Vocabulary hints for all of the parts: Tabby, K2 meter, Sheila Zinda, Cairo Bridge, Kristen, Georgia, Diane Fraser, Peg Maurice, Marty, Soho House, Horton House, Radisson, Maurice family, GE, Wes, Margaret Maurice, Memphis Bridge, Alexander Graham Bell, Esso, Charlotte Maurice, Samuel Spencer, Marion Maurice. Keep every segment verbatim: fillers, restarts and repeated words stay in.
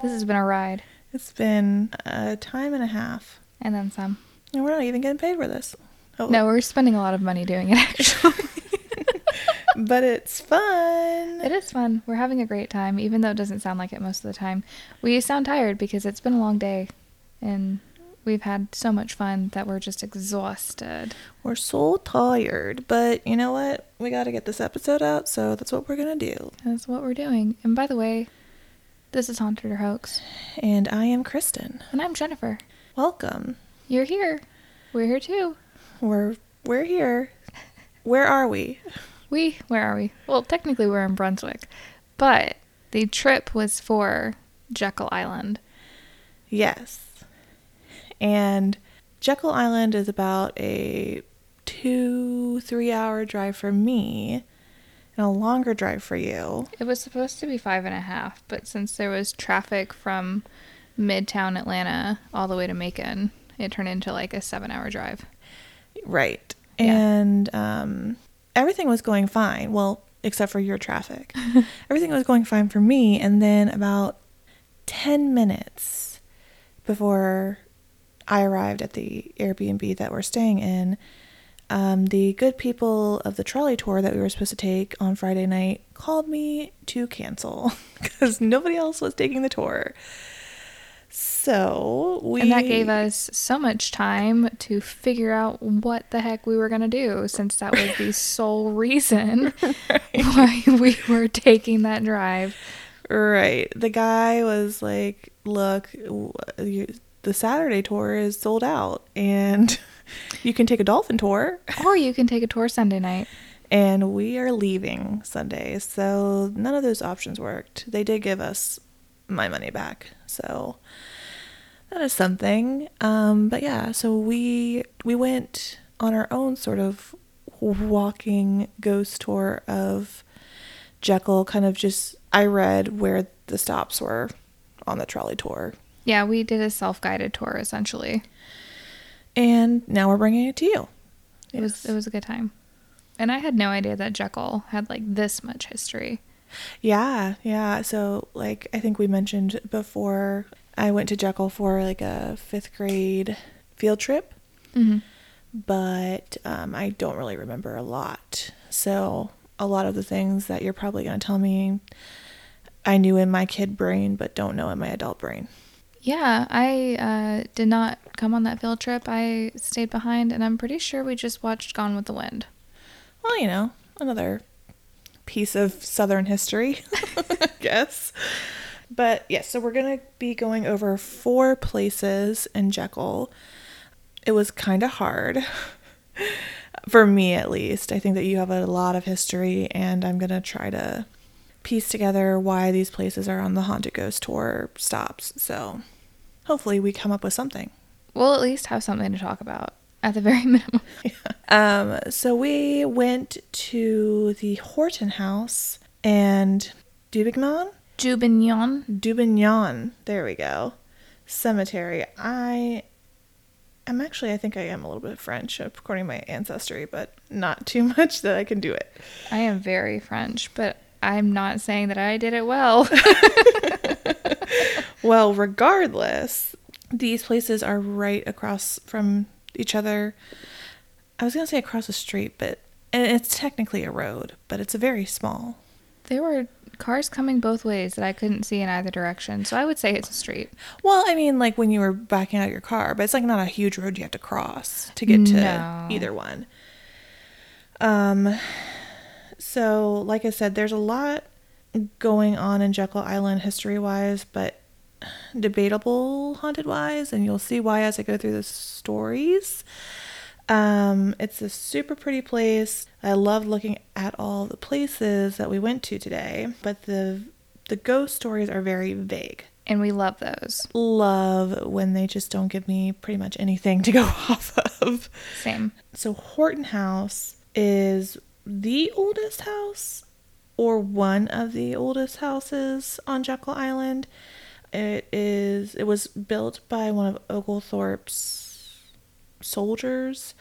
This has been a ride. It's been a time and a half. And then some. And we're not even getting paid for this. Oh. No, we're spending a lot of money doing it, actually. But it's fun. It is fun. We're having a great time, even though it doesn't sound like it most of the time. We sound tired because it's been a long day, and we've had so much fun that we're just exhausted. We're so tired, but you know what? We got to get this episode out, so that's what we're going to do. That's what we're doing. And by the way, this is Haunted or Hoax. And I am Kristen. And I'm Jennifer. Welcome. You're here. We're here, too. We're, we're here. Where are we? We, where are we? Well, technically we're in Brunswick, but the trip was for Jekyll Island. Yes. And Jekyll Island is about a two, three hour drive for me and a longer drive for you. It was supposed to be five and a half, but since there was traffic from Midtown Atlanta all the way to Macon, it turned into like a seven hour drive. Right. Yeah. And, um... everything was going fine. Well, except for your traffic. Everything was going fine for me. And then about ten minutes before I arrived at the Airbnb that we're staying in, um, the good people of the trolley tour that we were supposed to take on Friday night called me to cancel because nobody else was taking the tour. So we... And that gave us so much time to figure out what the heck we were going to do, since that was the sole reason right. why we were taking that drive. Right. The guy was like, look, the Saturday tour is sold out, and you can take a dolphin tour. Or you can take a tour Sunday night. And we are leaving Sunday, so none of those options worked. They did give us my money back, so that is something. Um but yeah, so we we went on our own sort of walking ghost tour of Jekyll, kind of just I read where the stops were on the trolley tour. Yeah, we did a self-guided tour essentially, and now we're bringing it to you. Yes. It was it was a good time, and I had no idea that Jekyll had like this much history. Yeah, yeah. So, like, I think we mentioned before, I went to Jekyll for, like, a fifth grade field trip. Mm-hmm. But um, I don't really remember a lot. So, a lot of the things that you're probably going to tell me, I knew in my kid brain, but don't know in my adult brain. Yeah, I uh, did not come on that field trip. I stayed behind, and I'm pretty sure we just watched Gone with the Wind. Well, you know, another piece of Southern history, I guess. But yes, yeah, so we're going to be going over four places in Jekyll. It was kind of hard for me, at least. I think that you have a lot of history, and I'm going to try to piece together why these places are on the Haunted Ghost Tour stops. So hopefully we come up with something. We'll at least have something to talk about. At the very minimum. Yeah. Um, so we went to the Horton House and Dubignon? Dubignon. Dubignon. There we go. Cemetery. I am actually, I think I am a little bit French, according to my ancestry, but not too much that I can do it. I am very French, but I'm not saying that I did it well. Well, regardless, these places are right across from each other. I was gonna say across the street, but and it's technically a road, but it's a very small. There were cars coming both ways that I couldn't see in either direction, so I would say it's a street. Well, I mean, like when you were backing out your car, but it's like not a huge road you have to cross to get to no. either one. Um, so like I said, there's a lot going on in Jekyll Island history-wise, but debatable haunted wise, and you'll see why as I go through the stories. Um it's a super pretty place. I love looking at all the places that we went to today, but the the ghost stories are very vague, and we love those. Love when they just don't give me pretty much anything to go off of. Same. So Horton House is the oldest house, or one of the oldest houses on Jekyll Island. It is. It was built by one of Oglethorpe's soldiers.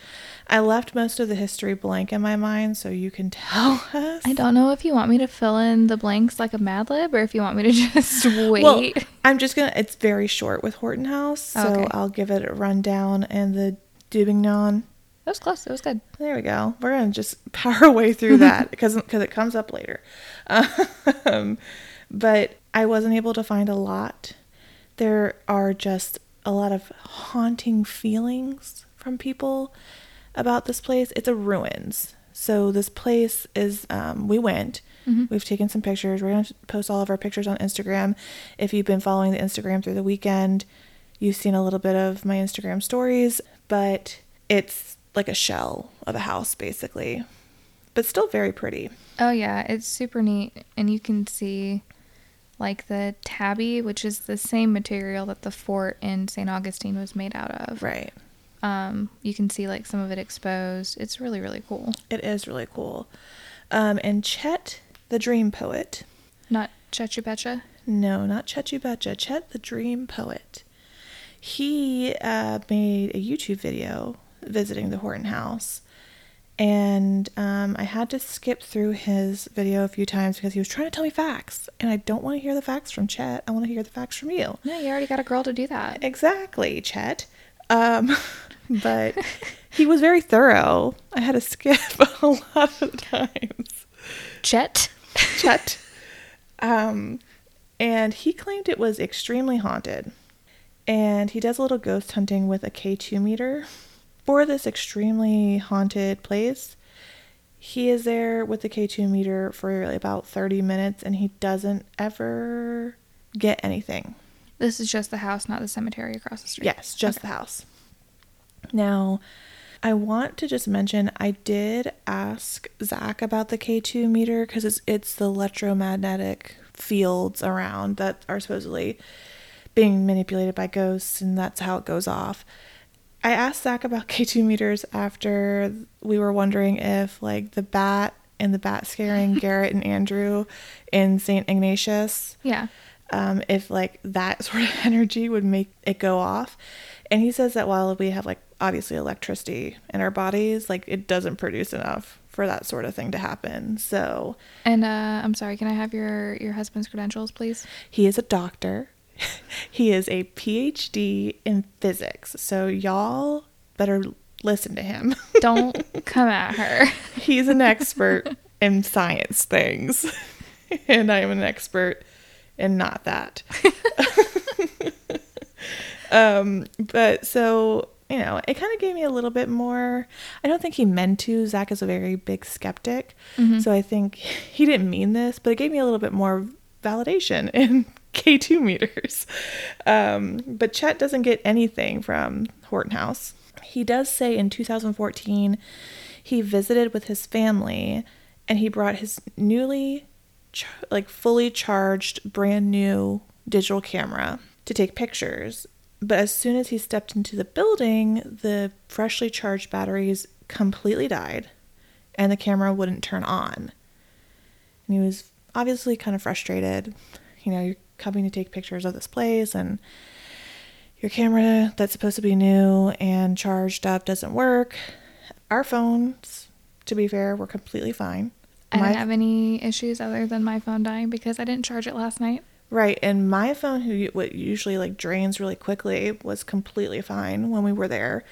I left most of the history blank in my mind, so you can tell us. I don't know if you want me to fill in the blanks like a Mad Lib, or if you want me to just wait. Well, I'm just going to... It's very short with Horton House, so okay. I'll give it a rundown and the Dubignon. That was close. That was good. There we go. We're going to just power our way through that because it comes up later. Um, but I wasn't able to find a lot. There are just a lot of haunting feelings from people about this place. It's a ruins. So this place is, um, we went, mm-hmm. we've taken some pictures. We're going to post all of our pictures on Instagram. If you've been following the Instagram through the weekend, you've seen a little bit of my Instagram stories, but it's like a shell of a house basically, but still very pretty. Oh yeah. It's super neat. And you can see like the tabby, which is the same material that the fort in Saint Augustine was made out of. Right. Um, you can see like some of it exposed. It's really, really cool. It is really cool. Um, and Chet the Dream Poet. Not Chet you betcha? No, not Chet you betcha. Chet the Dream Poet. He uh, made a YouTube video visiting the Horton House. And um, I had to skip through his video a few times because he was trying to tell me facts. And I don't want to hear the facts from Chet. I want to hear the facts from you. No, you already got a girl to do that. Exactly, Chet. Um, but he was very thorough. I had to skip a lot of times. Chet. Chet. Um, and he claimed it was extremely haunted. And he does a little ghost hunting with a K two meter. For this extremely haunted place, he is there with the K two meter for about thirty minutes, and he doesn't ever get anything. This is just the house, not the cemetery across the street? Yes, just okay. The house. Now, I want to just mention, I did ask Zach about the K two meter because it's, it's the electromagnetic fields around that are supposedly being manipulated by ghosts, and that's how it goes off. I asked Zach about K two meters after we were wondering if, like, the bat and the bat scaring Garrett and Andrew in Saint Ignatius, yeah, um, if, like, that sort of energy would make it go off. And he says that while we have, like, obviously electricity in our bodies, like, it doesn't produce enough for that sort of thing to happen, so... And, uh, I'm sorry, can I have your, your husband's credentials, please? He is a doctor. He is a P H D in physics, so y'all better listen to him. Don't come at her. He's an expert in science things, and I am an expert in not that. um, but so, you know, it kind of gave me a little bit more. I don't think he meant to. Zach is a very big skeptic, mm-hmm. so I think he didn't mean this, but it gave me a little bit more validation in K two meters. Um, but Chet doesn't get anything from Horton House. He does say in two thousand fourteen, he visited with his family and he brought his newly, char- like fully charged, brand new digital camera to take pictures. But as soon as he stepped into the building, the freshly charged batteries completely died and the camera wouldn't turn on. And he was obviously kind of frustrated. You know, you're coming to take pictures of this place and your camera that's supposed to be new and charged up doesn't work. Our phones, to be fair, were completely fine. I my, didn't have any issues other than my phone dying because I didn't charge it last night. Right. And my phone, who what usually like drains really quickly, was completely fine when we were there.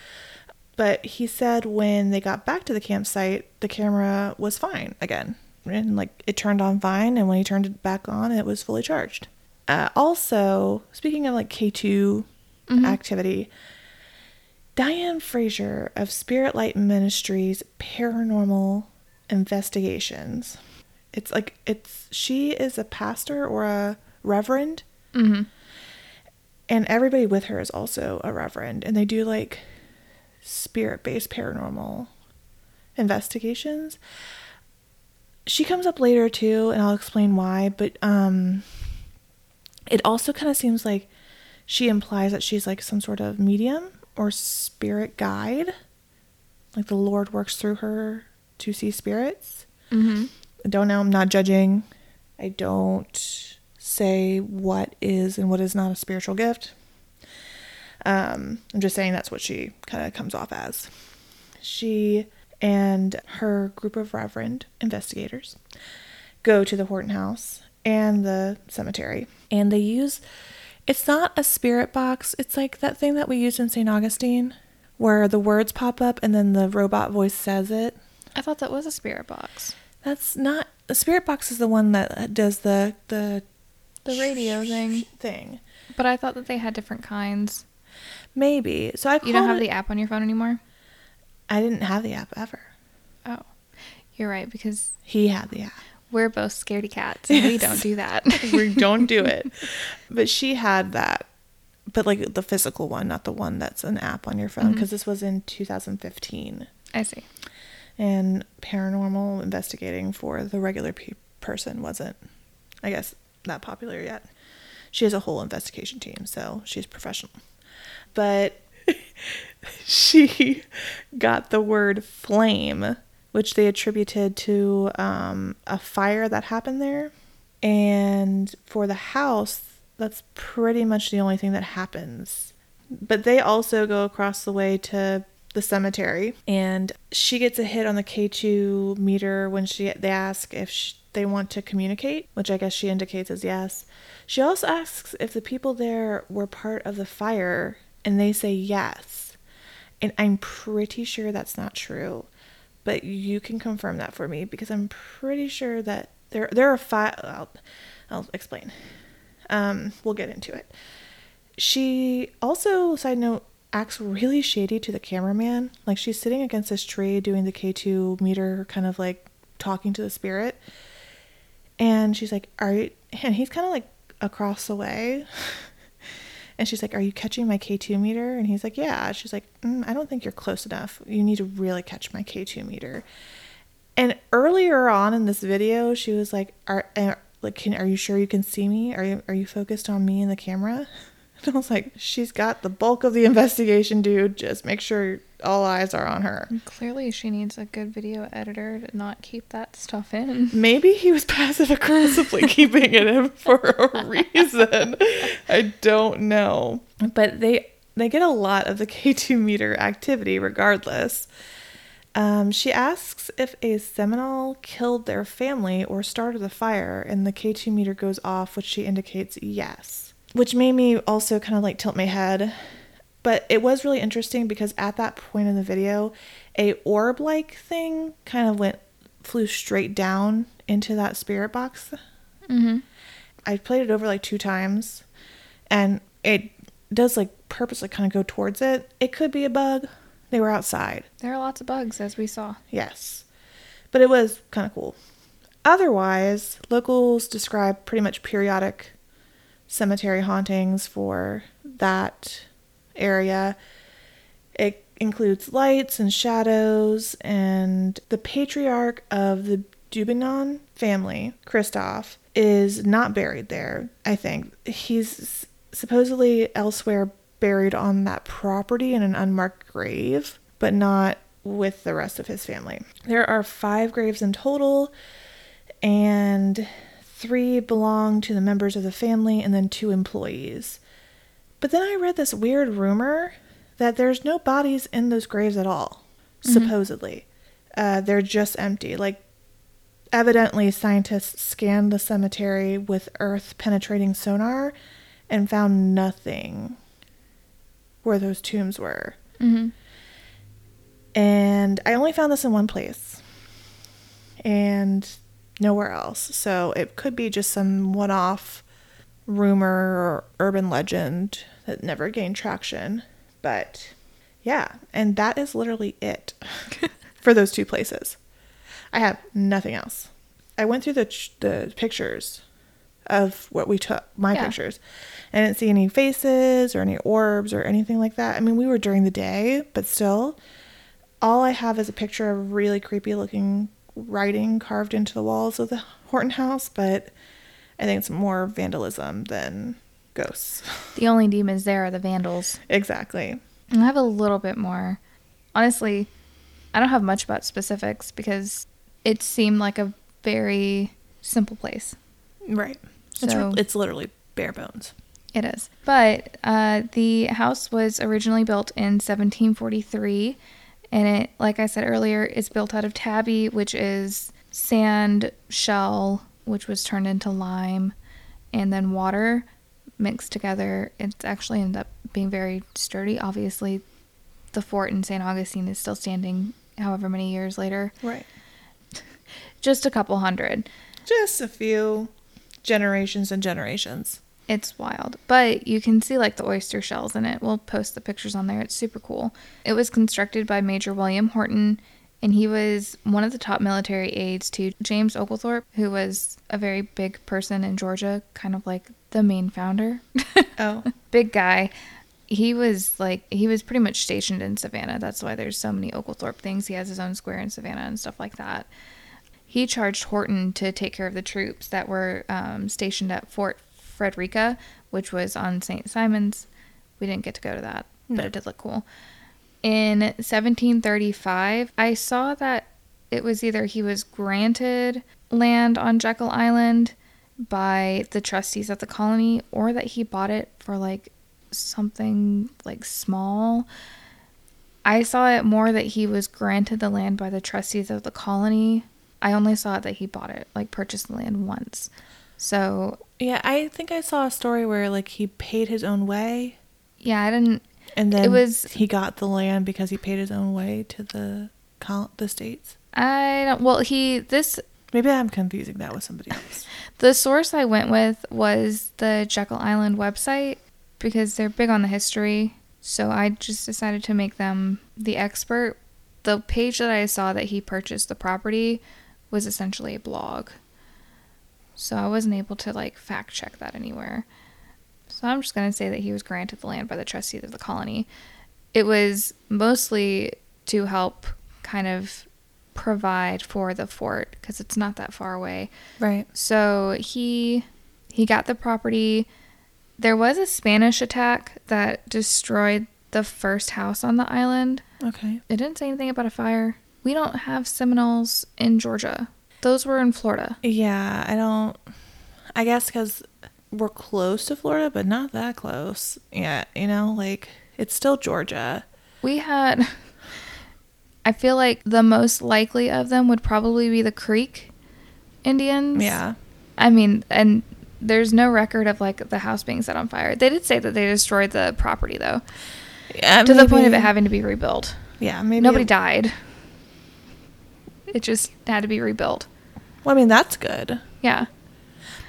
But he said when they got back to the campsite, the camera was fine again. And like it turned on fine, and when he turned it back on, it was fully charged. Uh, also, speaking of like K two mm-hmm. activity, Diane Fraser of Spirit Light Ministries Paranormal Investigations. It's like it's she is a pastor or a reverend, mm-hmm. and everybody with her is also a reverend, and they do like spirit-based paranormal investigations. She comes up later too, and I'll explain why, but um, it also kind of seems like she implies that she's like some sort of medium or spirit guide. Like the Lord works through her to see spirits. Mm-hmm. I don't know. I'm not judging. I don't say what is and what is not a spiritual gift. Um, I'm just saying that's what she kind of comes off as. She and her group of reverend investigators go to the Horton House and the cemetery, and they use, it's not a spirit box, it's like that thing that we used in Saint Augustine where the words pop up and then the robot voice says it. I thought that was a spirit box. That's not, the spirit box is the one that does the the the radio thing thing. But I thought that they had different kinds. Maybe. So I called, you don't have it, the app on your phone anymore? I didn't have the app ever. Oh. You're right, because he had the app. We're both scaredy cats, and yes, we don't do that. We don't do it. But she had that. But like the physical one, not the one that's an app on your phone, because mm-hmm. this was in two thousand fifteen. I see. And paranormal investigating for the regular pe- person wasn't, I guess, that popular yet. She has a whole investigation team, so she's professional. But she got the word flame, which they attributed to um, a fire that happened there. And for the house, that's pretty much the only thing that happens. But they also go across the way to the cemetery, and she gets a hit on the K two meter when she they ask if she, they want to communicate, which I guess she indicates as yes. She also asks if the people there were part of the fire, and they say yes. And I'm pretty sure that's not true, but you can confirm that for me, because I'm pretty sure that there there are five. I'll, I'll explain. Um, we'll get into it. She also, side note, acts really shady to the cameraman. Like, she's sitting against this tree doing the K two meter, kind of like talking to the spirit. And she's like, "Are you?" And he's kind of like across the way. And she's like, "Are you catching my K two meter?" And he's like, "Yeah." She's like, mm, "I don't think you're close enough. You need to really catch my K two meter." And earlier on in this video, she was like, "Are like, can are you sure you can see me? Are you are you focused on me in the camera?" And I was like, "She's got the bulk of the investigation, dude. Just make sure all eyes are on her." And clearly, she needs a good video editor to not keep that stuff in. Maybe he was passive aggressively keeping it in for a reason. I don't know. But they they get a lot of the K two meter activity regardless. Um, she asks if a Seminole killed their family or started the fire, and the K two meter goes off, which she indicates yes. Which made me also kind of like tilt my head. But it was really interesting, because at that point in the video, a orb-like thing kind of went, flew straight down into that spirit box. Mm-hmm. I played it over like two times, and it does like purposely kind of go towards it. It could be a bug. They were outside. There are lots of bugs, as we saw. Yes. But it was kind of cool. Otherwise, locals describe pretty much periodic cemetery hauntings for that area. It includes lights and shadows, and the patriarch of the Dubignon family, Christophe, is not buried there, I think. He's supposedly elsewhere, buried on that property in an unmarked grave, but not with the rest of his family. There are five graves in total, and three belong to the members of the family, and then two employees. But then I read this weird rumor that there's no bodies in those graves at all, mm-hmm. supposedly. Uh, they're just empty. Like, evidently, scientists scanned the cemetery with earth-penetrating sonar and found nothing where those tombs were. Mm-hmm. And I only found this in one place. And nowhere else. So it could be just some one-off rumor or urban legend that never gained traction. But yeah, and that is literally it for those two places. I have nothing else. I went through the ch- the pictures of what we took, my yeah. pictures. I didn't see any faces or any orbs or anything like that. I mean, we were during the day, but still, all I have is a picture of really creepy looking writing carved into the walls of the Horton House, but I think it's more vandalism than ghosts. The only demons there are the vandals. Exactly. And I have a little bit more. Honestly, I don't have much about specifics, because it seemed like a very simple place. Right. So, it's, it's literally bare bones. It is. But uh, the house was originally built in seventeen forty-three, and it, like I said earlier, is built out of tabby, which is sand, shell, which was turned into lime, and then water mixed together. It's actually ended up being very sturdy. Obviously, the fort in Saint Augustine is still standing however many years later. Right. Just a couple hundred. Just a few generations and generations. It's wild. But you can see, like, the oyster shells in it. We'll post the pictures on there. It's super cool. It was constructed by Major William Horton, and he was one of the top military aides to James Oglethorpe, who was a very big person in Georgia, kind of like the main founder. Oh. Big guy. He was, like, he was pretty much stationed in Savannah. That's why there's so many Oglethorpe things. He has his own square in Savannah and stuff like that. He charged Horton to take care of the troops that were um, stationed at Fort Frederica, which was on Saint Simon's. We didn't get to go to that, no. But it did look cool. In seventeen thirty-five, I saw that it was either he was granted land on Jekyll Island by the trustees of the colony, or that he bought it for, like, something, like, small. I saw it more that he was granted the land by the trustees of the colony. I only saw it that he bought it, like, purchased the land once. So... yeah, I think I saw a story where, like, he paid his own way. Yeah, I didn't... And then it was, he got the land because he paid his own way to the the states. I don't... Well, he... This... Maybe I'm confusing that with somebody else. The source I went with was the Jekyll Island website, because they're big on the history. So I just decided to make them the expert. The page that I saw that he purchased the property was essentially a blog. So I wasn't able to, like, fact check that anywhere. So I'm just going to say that he was granted the land by the trustees of the colony. It was mostly to help kind of provide for the fort, because it's not that far away. Right. So he he got the property. There was a Spanish attack that destroyed the first house on the island. Okay. It didn't say anything about a fire. We don't have Seminoles in Georgia. Those were in Florida. Yeah, I don't... I guess because we're close to Florida, but not that close. Yeah, you know, like, it's still Georgia. We had... I feel like the most likely of them would probably be the Creek Indians. Yeah. I mean, and there's no record of, like, the house being set on fire. They did say that they destroyed the property, though. Yeah, to maybe, the point of it having to be rebuilt. Yeah, maybe... Nobody it- died. It just had to be rebuilt. Well, I mean, that's good. Yeah.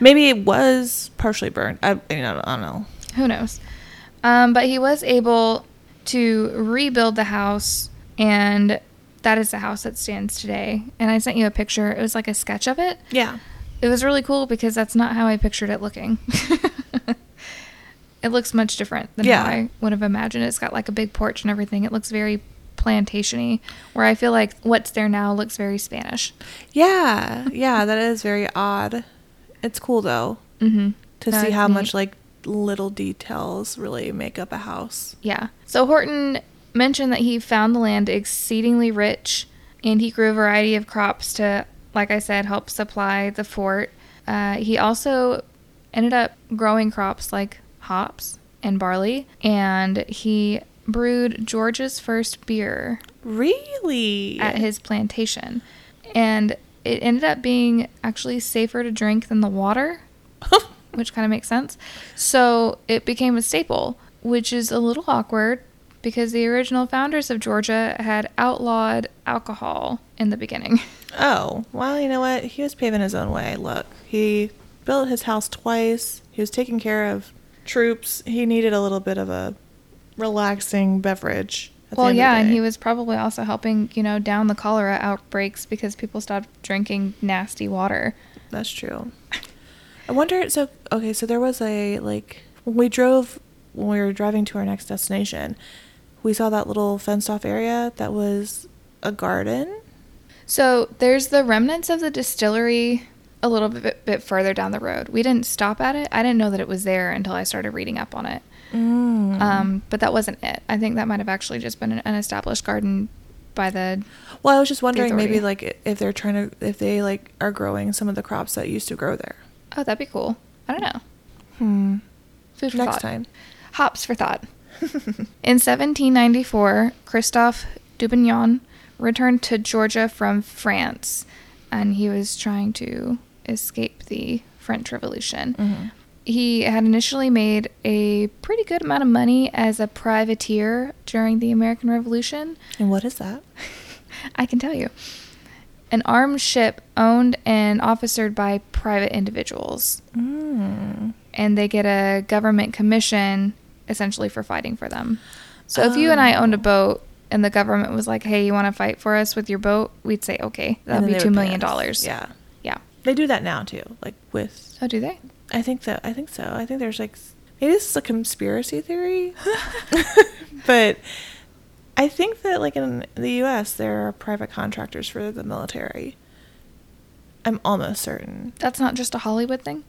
Maybe it was partially burned. I, I don't know. Who knows? Um, but he was able to rebuild the house, and that is the house that stands today. And I sent you a picture. It was like a sketch of it. Yeah. It was really cool because that's not how I pictured it looking. It looks much different than yeah. how I would have imagined. It's got, like, a big porch and everything. It looks very plantation-y, where I feel like what's there now looks very Spanish. Yeah, yeah, that is very odd. It's cool, though, mm-hmm. to that see how neat. Much, like, little details really make up a house. Yeah. So Horton mentioned that he found the land exceedingly rich, and he grew a variety of crops to, like I said, help supply the fort. Uh, he also ended up growing crops like hops and barley, and he... brewed Georgia's first beer. Really? At his plantation. And it ended up being actually safer to drink than the water, which kind of makes sense. So it became a staple, which is a little awkward because the original founders of Georgia had outlawed alcohol in the beginning. Oh, well, you know what? He was paving his own way. Look, he built his house twice. He was taking care of troops. He needed a little bit of a relaxing beverage. Well, yeah, and he was probably also helping, you know, down the cholera outbreaks because people stopped drinking nasty water. That's true. I wonder, so, okay, so there was a, like, when we drove, when we were driving to our next destination, we saw that little fenced-off area that was a garden. So there's the remnants of the distillery a little bit, bit further down the road. We didn't stop at it. I didn't know that it was there until I started reading up on it. Mm. Um, but that wasn't it. I think that might have actually just been an, an established garden by the. Well, I was just wondering maybe like if they're trying to if they like are growing some of the crops that used to grow there. Oh, that'd be cool. I don't know. Hmm. Food for next thought. time. Hops for thought. In seventeen ninety-four, Christophe Dubignon returned to Georgia from France, and he was trying to escape the French Revolution. Mm-hmm. He had initially made a pretty good amount of money as a privateer during the American Revolution. And what is that? I can tell you. An armed ship owned and officered by private individuals. Mm. And they get a government commission, essentially, for fighting for them. So oh. if you and I owned a boat and the government was like, hey, you want to fight for us with your boat? We'd say, okay, that'll be two million dollars. Yeah. Yeah. They do that now, too. Like with... Oh, do they? I think so. I think so. I think there's like... Maybe this is a conspiracy theory. But... I think that, like, in the U S, there are private contractors for the military. I'm almost certain. That's not just a Hollywood thing?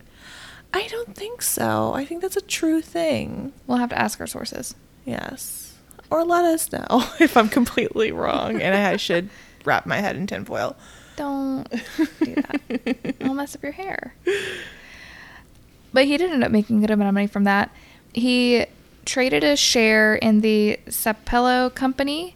I don't think so. I think that's a true thing. We'll have to ask our sources. Yes. Or let us know if I'm completely wrong and I should wrap my head in tinfoil. Don't do that. I'll mess up your hair. But he did end up making a good amount of money from that. He... traded a share in the Sapello Company,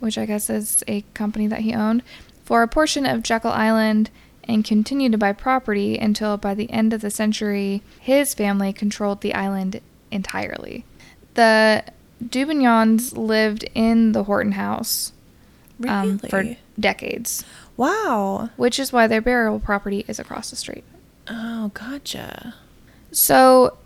which I guess is a company that he owned, for a portion of Jekyll Island and continued to buy property until by the end of the century, his family controlled the island entirely. The Dubignons lived in the Horton House really? um, for decades. Wow. Which is why their burial property is across the street. Oh, gotcha. So...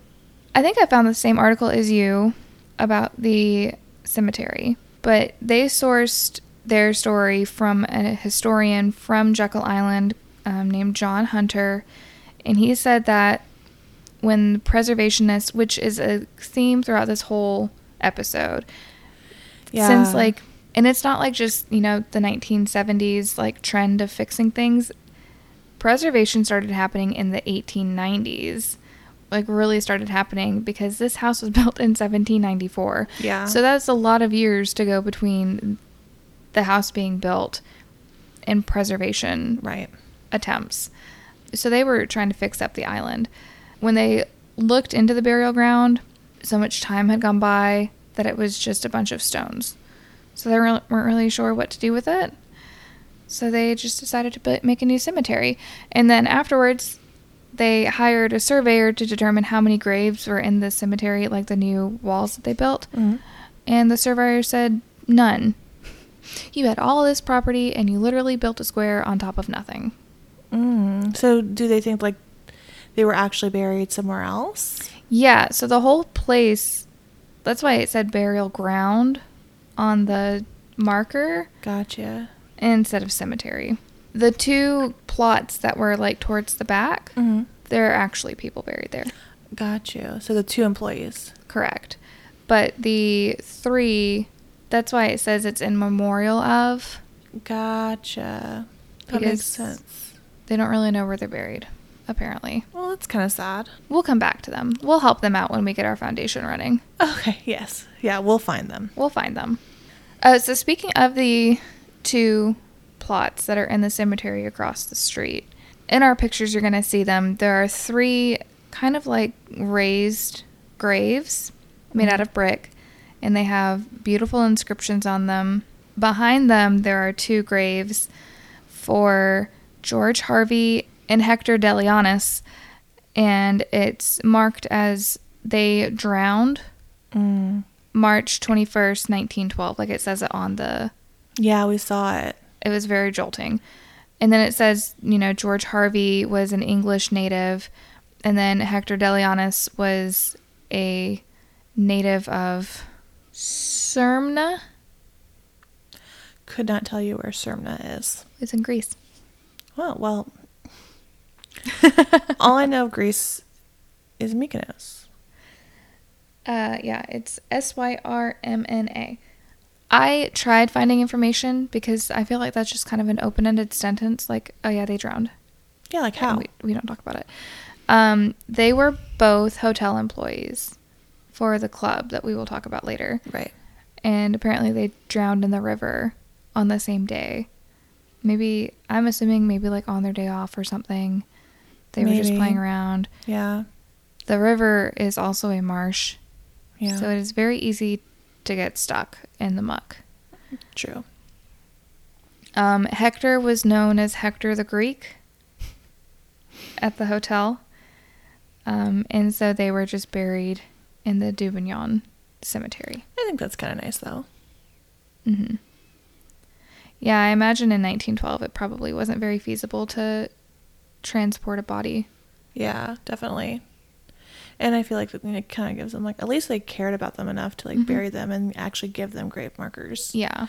I think I found the same article as you about the cemetery, but they sourced their story from a historian from Jekyll Island um, named John Hunter, and he said that when the preservationists, which is a theme throughout this whole episode, yeah. since like, and it's not like just, you know, the nineteen seventies like trend of fixing things, preservation started happening in the eighteen nineties. Like really started happening because this house was built in seventeen ninety-four. Yeah. So that's a lot of years to go between the house being built and preservation right. attempts. So they were trying to fix up the island. When they looked into the burial ground, so much time had gone by that it was just a bunch of stones. So they weren't really sure what to do with it. So they just decided to make a new cemetery. And then afterwards... they hired a surveyor to determine how many graves were in the cemetery, like the new walls that they built. Mm-hmm. And the surveyor said, none. You had all this property and you literally built a square on top of nothing. Mm. So do they think like they were actually buried somewhere else? Yeah. So the whole place, that's why it said burial ground on the marker. Gotcha. Instead of cemetery. The two plots that were, like, towards the back, mm-hmm. there are actually people buried there. Got you. So the two employees. Correct. But the three, that's why it says it's in memorial of. Gotcha. That makes sense. They don't really know where they're buried, apparently. Well, that's kind of sad. We'll come back to them. We'll help them out when we get our foundation running. Okay, yes. Yeah, we'll find them. We'll find them. Uh, so speaking of the two... plots that are in the cemetery across the street. In our pictures, you're going to see them. There are three kind of like raised graves made out of brick, and they have beautiful inscriptions on them. Behind them, there are two graves for George Harvey and Hector Delianis, and it's marked as they drowned mm. March twenty-first, nineteen twelve. Like it says it on the... Yeah, we saw it. It was very jolting. And then it says, you know, George Harvey was an English native. And then Hector Delianis was a native of Syrmna. Could not tell you where Syrmna is. It's in Greece. Oh, well. All I know of Greece is Mykonos. Uh, yeah, it's S Y R M N A. I tried finding information because I feel like that's just kind of an open-ended sentence. Like, oh yeah, they drowned. Yeah, like how? We, we don't talk about it. Um, they were both hotel employees for the club that we will talk about later. Right. And apparently they drowned in the river on the same day. Maybe, I'm assuming maybe like on their day off or something. They maybe. were just playing around. Yeah. The river is also a marsh. Yeah. So it is very easy to get stuck in the muck. True. Um, Hector was known as Hector the Greek at the hotel. Um, and so they were just buried in the Dubignon cemetery. I think that's kind of nice, though. Mm-hmm. Yeah, I imagine in nineteen twelve it probably wasn't very feasible to transport a body. Yeah, definitely. And I feel like it kind of gives them, like, at least they cared about them enough to, like, mm-hmm. bury them and actually give them grave markers. Yeah.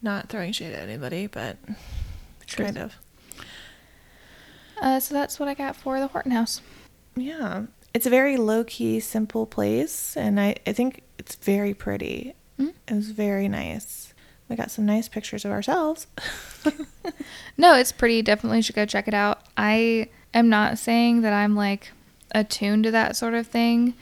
Not throwing shade at anybody, but True. kind of. Uh, so that's what I got for the Horton House. Yeah. It's a very low-key, simple place, and I, I think it's very pretty. Mm-hmm. It was very nice. We got some nice pictures of ourselves. No, it's pretty. Definitely you should go check it out. I am not saying that I'm, like, attuned to that sort of thing,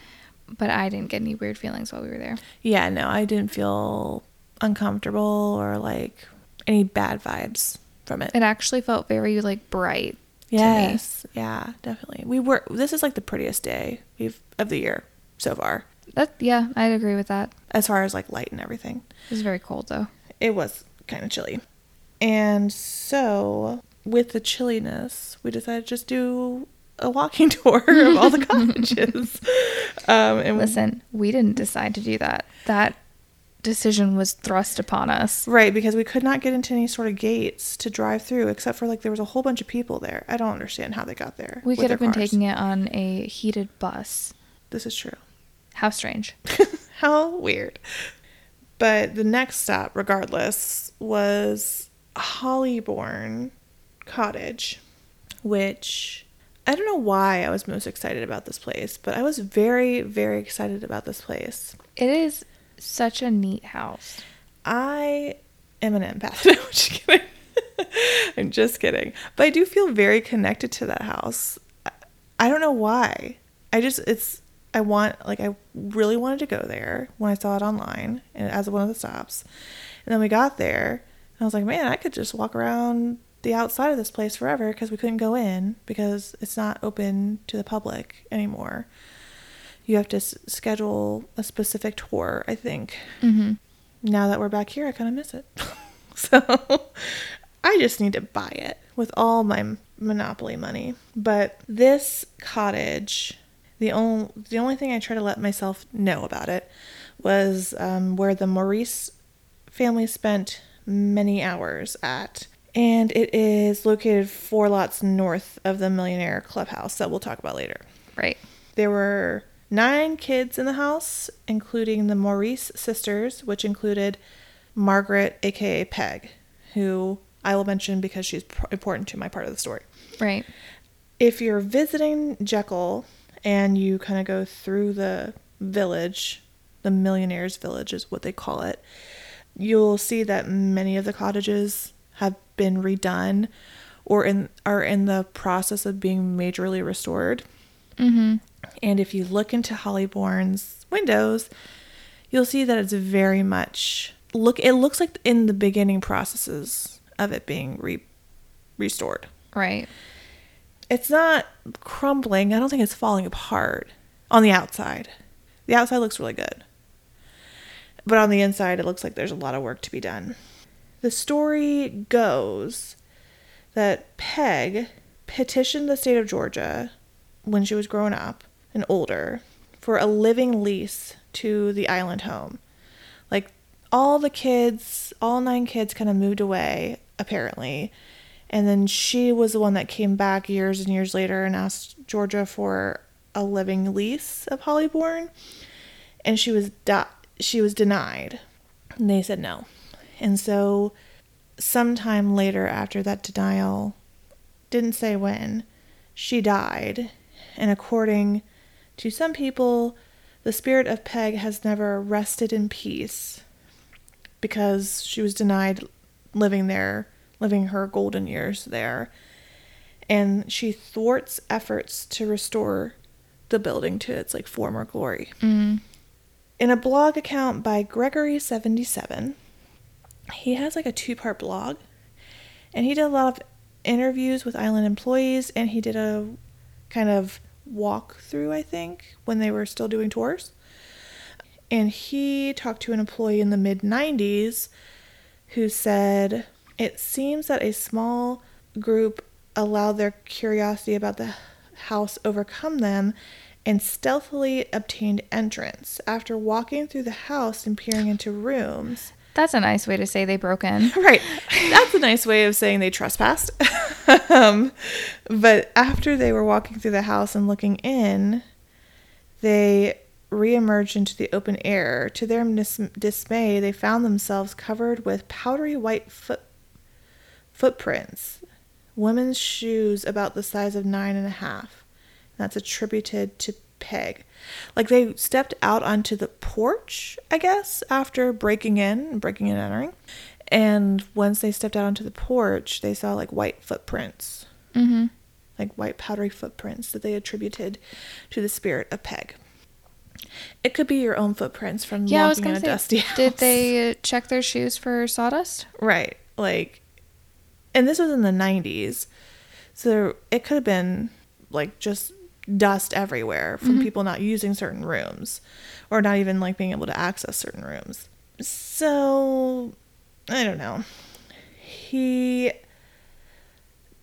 but I didn't get any weird feelings while we were there. Yeah, no, I didn't feel uncomfortable or like any bad vibes from it. It actually felt very like bright. Yes. To me. Yeah, definitely. We were. This is like the prettiest day we've of the year so far. That yeah, I'd agree with that. As far as like light and everything, it was very cold though. It was kind of chilly, and so with the chilliness, we decided to just do a walking tour of all the cottages. Um, and Listen, we didn't decide to do that. That decision was thrust upon us. Right, because we could not get into any sort of gates to drive through, except for, like, there was a whole bunch of people there. I don't understand how they got there. We could have been taking it on a heated bus. This is true. How strange. How weird. But the next stop, regardless, was Hollybourne Cottage, which... I don't know why I was most excited about this place, but I was very, very excited about this place. It is such a neat house. I am an empath. No, I'm just kidding. I'm just kidding. But I do feel very connected to that house. I don't know why. I just, it's, I want, like, I really wanted to go there when I saw it online and as one of the stops. And then we got there and I was like, man, I could just walk around the outside of this place forever, because we couldn't go in because it's not open to the public anymore. You have to s- schedule a specific tour, I think. Mm-hmm. Now that we're back here, I kind of miss it. So I just need to buy it with all my Monopoly money. But this cottage, the only the only thing I try to let myself know about it was um, where the Maurice family spent many hours at. And it is located four lots north of the Millionaire Clubhouse that we'll talk about later. Right. There were nine kids in the house, including the Maurice sisters, which included Margaret, a k a. Peg, who I will mention because she's pr- important to my part of the story. Right. If you're visiting Jekyll and you kind of go through the village, the Millionaire's Village is what they call it, you'll see that many of the cottages have been redone or in are in the process of being majorly restored. Mm-hmm. And if you look into Hollybourne's windows, you'll see that it's very much look it looks like in the beginning processes of it being re- restored. Right. It's not crumbling. I don't think it's falling apart on the outside. The outside looks really good. But on the inside, it looks like there's a lot of work to be done. The story goes that Peg petitioned the state of Georgia when she was grown up and older for a living lease to the island home. Like, all the kids, all nine kids kind of moved away, apparently. And then she was the one that came back years and years later and asked Georgia for a living lease of Hollybourne. And she was di- she was denied. And they said no. And so sometime later after that denial, didn't say when, she died. And according to some people, the spirit of Peg has never rested in peace because she was denied living there, living her golden years there. And she thwarts efforts to restore the building to its like former glory. Mm-hmm. In a blog account by Gregory seventy-seven... he has like a two-part blog, and he did a lot of interviews with island employees, and he did a kind of walk through, I think, when they were still doing tours. And he talked to an employee in the mid nineties who said, it seems that a small group allowed their curiosity about the house overcome them and stealthily obtained entrance after walking through the house and peering into rooms. That's a nice way to say they broke in. Right. That's a nice way of saying they trespassed. um, but after they were walking through the house and looking in, they reemerged into the open air. To their dis- dismay, they found themselves covered with powdery white foot- footprints, women's shoes about the size of nine and a half. That's attributed to Peg. Like, they stepped out onto the porch, I guess, after breaking in, breaking and entering. And once they stepped out onto the porch, they saw, like, white footprints. Mm-hmm. Like, white powdery footprints that they attributed to the spirit of Peg. It could be your own footprints from yeah, walking in a say, dusty house. Did they check their shoes for sawdust? Right. Like, and this was in the nineties. So there, it could have been, like, just dust everywhere from mm-hmm. people not using certain rooms or not even like being able to access certain rooms. So I don't know. He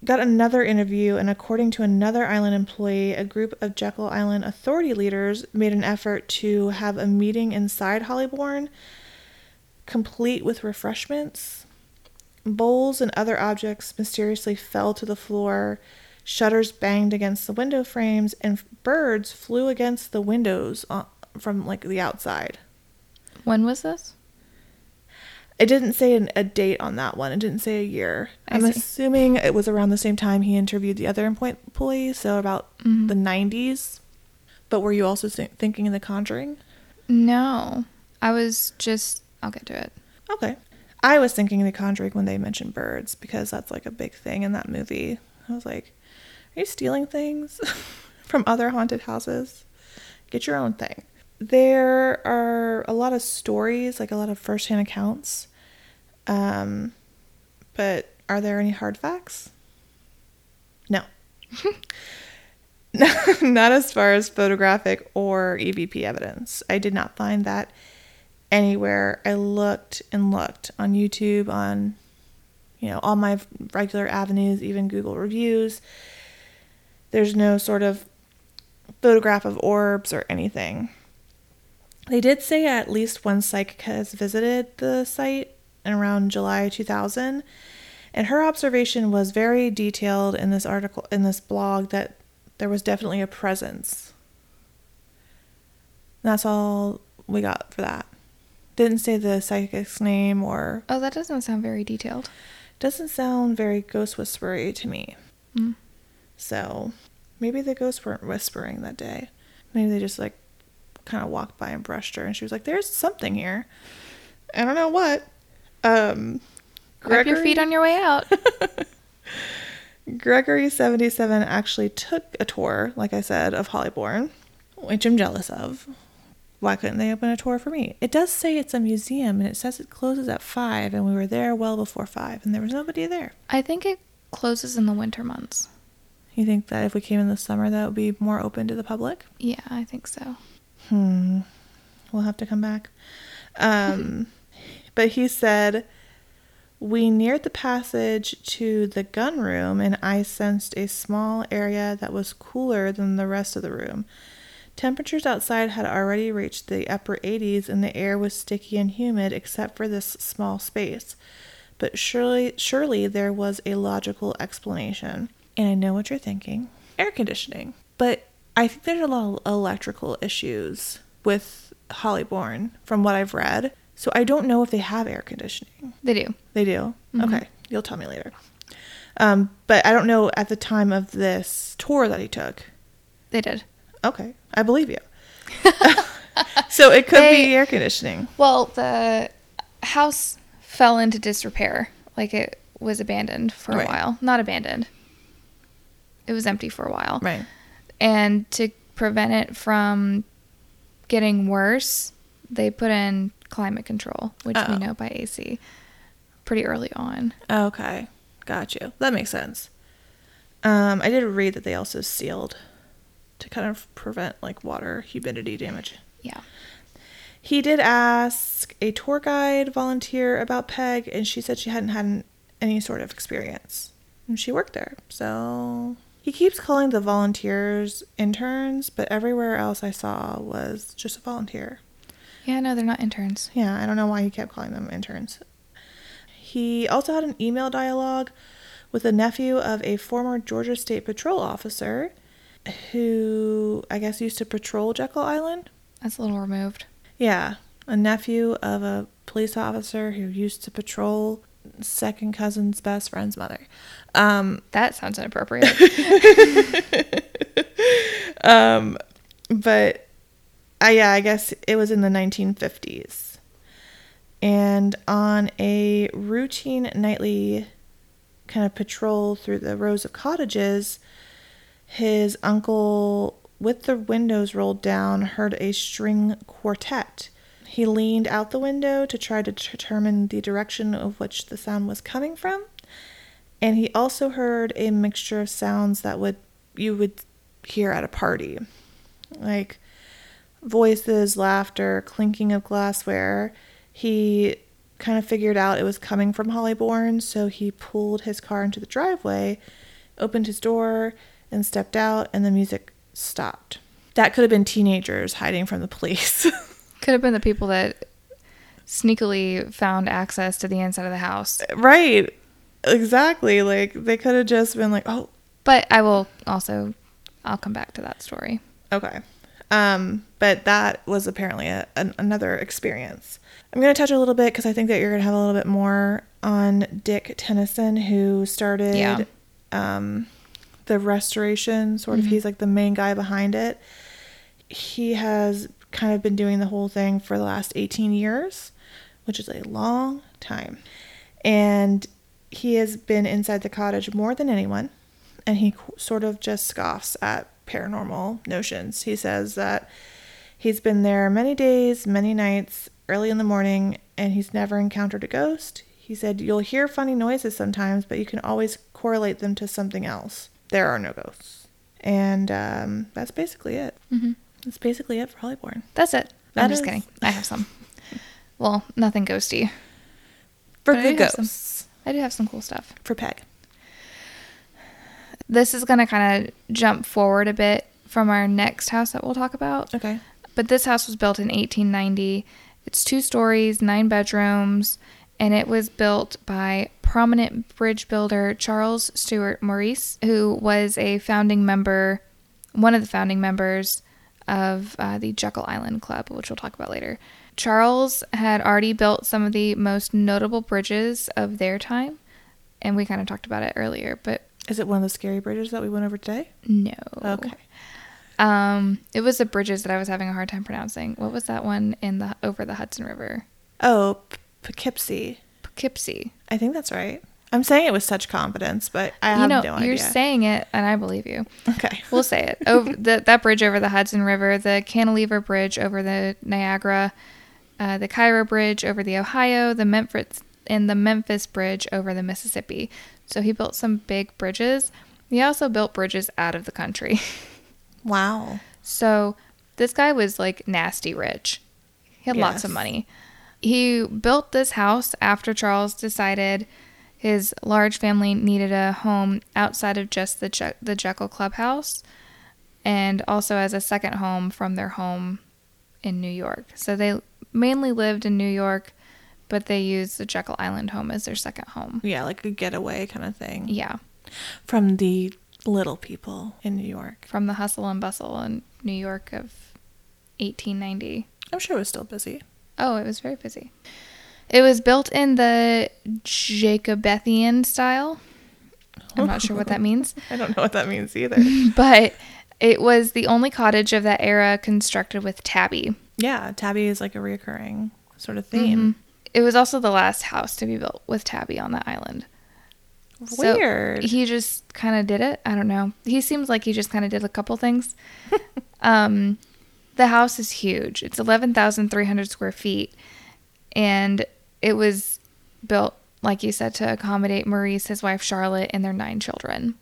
got another interview, and according to another island employee, a group of Jekyll Island authority leaders made an effort to have a meeting inside Hollybourne, complete with refreshments. Bowls and other objects mysteriously fell to the floor. Shutters banged against the window frames, and birds flew against the windows from, like, the outside. When was this? It didn't say an, a date on that one. It didn't say a year. I I'm see. assuming it was around the same time he interviewed the other employee, so about mm-hmm. the nineties. But were you also thinking of The Conjuring? No. I was just... I'll get to it. Okay. I was thinking of The Conjuring when they mentioned birds, because that's, like, a big thing in that movie. I was like... Are you stealing things from other haunted houses? Get your own thing. There are a lot of stories, like a lot of first-hand accounts. Um, but are there any hard facts? No. Not as far as photographic or E V P evidence. I did not find that anywhere. I looked and looked on YouTube, on, you know, all my regular avenues, even Google reviews. There's no sort of photograph of orbs or anything. They did say at least one psychic has visited the site in around July two thousand, and her observation was very detailed in this article, in this blog, that there was definitely a presence. And that's all we got for that. Didn't say the psychic's name or... Oh, that doesn't sound very detailed. Doesn't sound very ghost whispery to me. Mm. So maybe the ghosts weren't whispering that day. Maybe they just, like, kind of walked by and brushed her, and she was like, there's something here. I don't know what. Um, Gregory... Grab your feet on your way out. Gregory seventy-seven actually took a tour, like I said, of Hollybourne, which I'm jealous of. Why couldn't they open a tour for me? It does say it's a museum, and it says it closes at five, and we were there well before five, and there was nobody there. I think it closes in the winter months. You think that if we came in the summer, that would be more open to the public? Yeah, I think so. Hmm. We'll have to come back. Um, but he said, we neared the passage to the gun room, and I sensed a small area that was cooler than the rest of the room. Temperatures outside had already reached the upper eighties, and the air was sticky and humid except for this small space. But surely, surely there was a logical explanation. And I know what you're thinking. Air conditioning. But I think there's a lot of electrical issues with Hollybourne from what I've read. So I don't know if they have air conditioning. They do. They do? Mm-hmm. Okay. You'll tell me later. Um, but I don't know at the time of this tour that he took. They did. Okay. I believe you. So it could they, be air conditioning. Well, the house fell into disrepair. Like, it was abandoned for right. a while. Not abandoned. It was empty for a while. Right. And to prevent it from getting worse, they put in climate control, which Uh-oh. we know by A C, pretty early on. Okay. Got you. That makes sense. Um, I did read that they also sealed to kind of prevent like water humidity damage. Yeah. He did ask a tour guide volunteer about Peg, and she said she hadn't had an, any sort of experience. And she worked there, so... He keeps calling the volunteers interns, but everywhere else I saw was just a volunteer. Yeah, no, they're not interns. Yeah, I don't know why he kept calling them interns. He also had an email dialogue with a nephew of a former Georgia State Patrol officer who, I guess, used to patrol Jekyll Island. That's a little removed. Yeah, a nephew of a police officer who used to patrol second cousin's best friend's mother. Um, that sounds inappropriate. um, but uh, yeah, I guess it was in the nineteen fifties. And on a routine nightly kind of patrol through the rows of cottages, his uncle, with the windows rolled down, heard a string quartet. He leaned out the window to try to determine the direction of which the sound was coming from. And he also heard a mixture of sounds that would you would hear at a party. Like voices, laughter, clinking of glassware. He kind of figured out it was coming from Hollybourne, so he pulled his car into the driveway, opened his door, and stepped out, and the music stopped. That could have been teenagers hiding from the police. Could have been the people that sneakily found access to the inside of the house. Right. Exactly. Like, they could have just been like, oh. But I will also, I'll come back to that story. Okay. Um, but that was apparently a, an, another experience. I'm going to touch a little bit because I think that you're going to have a little bit more on Dick Tennyson, who started yeah. um, the restoration, sort mm-hmm. of. He's like the main guy behind it. He has... kind of been doing the whole thing for the last eighteen years, which is a long time, and he has been inside the cottage more than anyone, and he sort of just scoffs at paranormal notions. He says that he's been there many days, many nights, early in the morning, and he's never encountered a ghost. He said, "You'll hear funny noises sometimes, but you can always correlate them to something else. There are no ghosts." And um, that's basically it. Mm-hmm. That's basically it for Hollybourne. That's it. That I'm is... just kidding. I have some. Well, nothing ghosty. For good I ghosts. Some, I do have some cool stuff. For Peg. This is going to kind of jump forward a bit from our next house that we'll talk about. Okay. But this house was built in eighteen ninety. It's two stories, nine bedrooms, and it was built by prominent bridge builder Charles Stuart Maurice, who was a founding member, one of the founding members of uh, the Jekyll Island Club, which we'll talk about later. Charles had already built some of the most notable bridges of their time, and we kind of talked about it earlier, but... Is it one of the scary bridges that we went over today? No. Okay. Um, it was the bridges that I was having a hard time pronouncing. What was that one in the over the Hudson River? Oh, Poughkeepsie. Poughkeepsie. I think that's right. I'm saying it with such confidence, but I have you know, no idea. You're saying it, and I believe you. Okay. We'll say it. Over the, that bridge over the Hudson River, the Cantilever Bridge over the Niagara, uh, the Cairo Bridge over the Ohio, the Memphis, and the Memphis Bridge over the Mississippi. So he built some big bridges. He also built bridges out of the country. Wow. So this guy was, like, nasty rich. He had yes. lots of money. He built this house after Charles decided... His large family needed a home outside of just the Je- the Jekyll Clubhouse, and also as a second home from their home in New York. So they mainly lived in New York, but they used the Jekyll Island home as their second home. Yeah, like a getaway kind of thing. Yeah. From the little people in New York. From the hustle and bustle in New York of eighteen ninety. I'm sure it was still busy. Oh, it was very busy. It was built in the Jacobean style. I'm not sure what that means. I don't know what that means either. But it was the only cottage of that era constructed with tabby. Yeah, tabby is like a recurring sort of theme. Mm-hmm. It was also the last house to be built with tabby on the island. Weird. So he just kind of did it. I don't know. He seems like he just kind of did a couple things. um, the house is huge. It's eleven thousand three hundred square feet. And it was built, like you said, to accommodate Maurice, his wife Charlotte, and their nine children.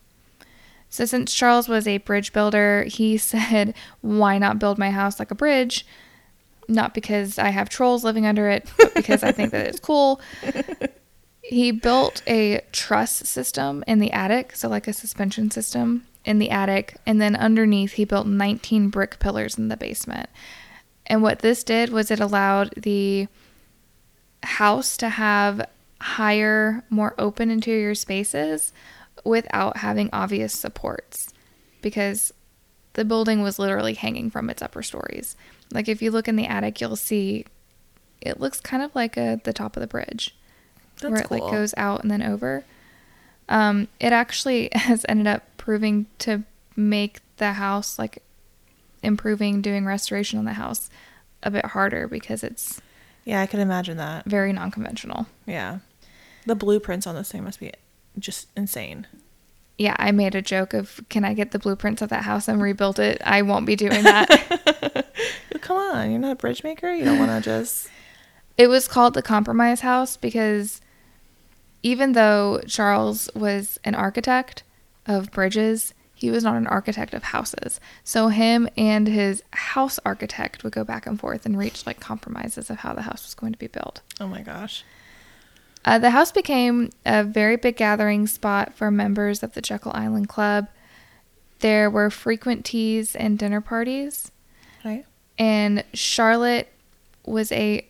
So since Charles was a bridge builder, he said, why not build my house like a bridge? Not because I have trolls living under it, but because I think that it's cool. He built a truss system in the attic, so like a suspension system in the attic, and then underneath he built nineteen brick pillars in the basement. And what this did was it allowed the house to have higher, more open interior spaces without having obvious supports, because the building was literally hanging from its upper stories. Like if you look in the attic, you'll see it looks kind of like a, the top of the bridge. That's where it cool. like goes out and then over. Um, it actually has ended up proving to make the house, like improving, doing restoration on the house a bit harder because it's... Yeah, I could imagine that. Very non-conventional. Yeah. The blueprints on this thing must be just insane. Yeah, I made a joke of, can I get the blueprints of that house and rebuild it? I won't be doing that. Come on, you're not a bridge maker? You don't want to just... It was called the Compromise House because even though Charles was an architect of bridges, he was not an architect of houses. So him and his house architect would go back and forth and reach like compromises of how the house was going to be built. Oh my gosh. Uh, the house became a very big gathering spot for members of the Jekyll Island Club. There were frequent teas and dinner parties. Right. And Charlotte was a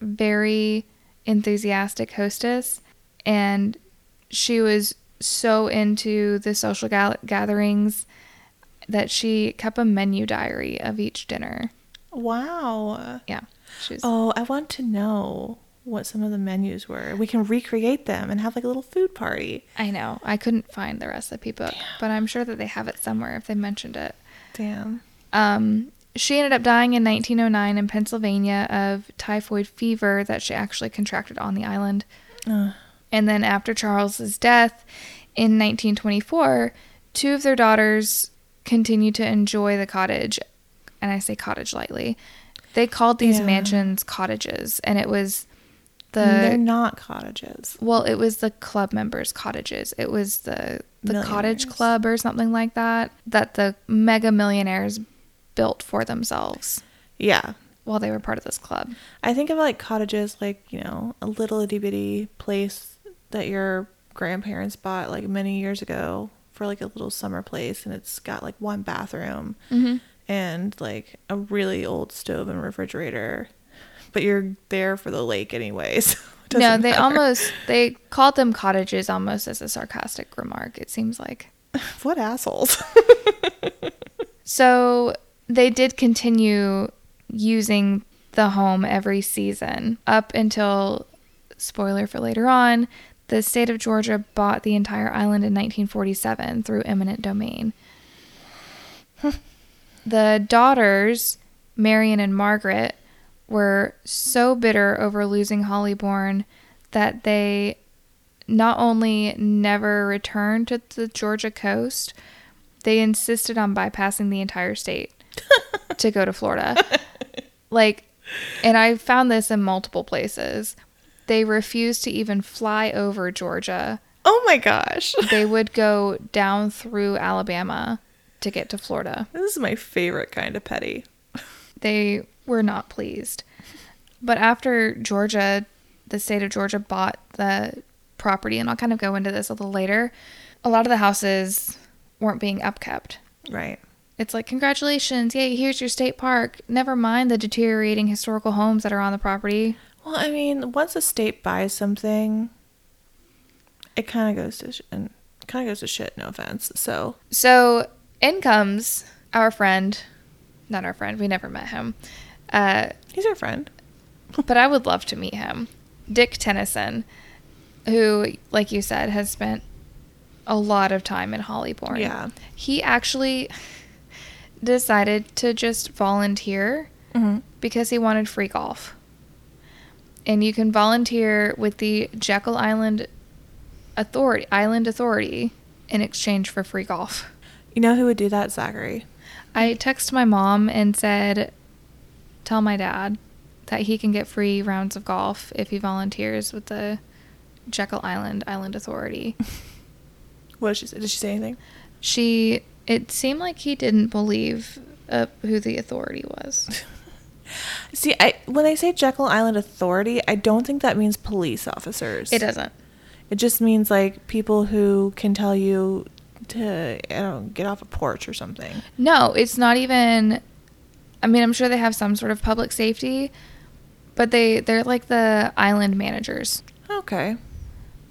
very enthusiastic hostess, and she was so into the social ga- gatherings that she kept a menu diary of each dinner. Wow. Yeah. She's... Oh, I want to know what some of the menus were. We can recreate them and have like a little food party. I know. I couldn't find the recipe book, Damn. But I'm sure that they have it somewhere if they mentioned it. Damn. Um, she ended up dying in nineteen oh nine in Pennsylvania of typhoid fever that she actually contracted on the island. Ugh. And then after Charles's death in nineteen twenty-four, two of their daughters continued to enjoy the cottage. And I say cottage lightly. They called these yeah. mansions cottages. And it was the... They're not cottages. Well, it was the club members' cottages. It was the, the cottage club or something like that, that the mega millionaires built for themselves. Yeah. While they were part of this club. I think of like cottages like, you know, a little itty bitty place that your grandparents bought like many years ago for like a little summer place, and it's got like one bathroom mm-hmm. and like a really old stove and refrigerator, but you're there for the lake anyways. No, they matter. almost they called them cottages almost as a sarcastic remark, it seems like. What assholes. So they did continue using the home every season up until, spoiler for later on, the state of Georgia bought the entire island in nineteen forty-seven through eminent domain. The daughters, Marion and Margaret, were so bitter over losing Hollybourne that they not only never returned to the Georgia coast, they insisted on bypassing the entire state to go to Florida. Like, and I found this in multiple places. They refused to even fly over Georgia. Oh my gosh. They would go down through Alabama to get to Florida. This is my favorite kind of petty. They were not pleased. But after Georgia, the state of Georgia bought the property, and I'll kind of go into this a little later, a lot of the houses weren't being upkept. Right. It's like, congratulations, yay, here's your state park. Never mind the deteriorating historical homes that are on the property. Well, I mean, once a state buys something, it kind of goes to sh- and kind of goes to shit. No offense. So, so in comes our friend, not our friend. We never met him. Uh, He's our friend, but I would love to meet him, Dick Tennyson, who, like you said, has spent a lot of time in Hollybourne. Yeah, he actually decided to just volunteer mm-hmm. because he wanted free golf. And you can volunteer with the Jekyll Island Authority, Island Authority in exchange for free golf. You know who would do that, Zachary? I texted my mom and said, tell my dad that he can get free rounds of golf if he volunteers with the Jekyll Island Island Authority. What did she say? Did she say anything? she, it seemed like he didn't believe uh, who the authority was. See, I when I say Jekyll Island Authority, I don't think that means police officers. It doesn't. It just means, like, people who can tell you to, I don't know, get off a porch or something. No, it's not even... I mean, I'm sure they have some sort of public safety, but they, they're like the island managers. Okay.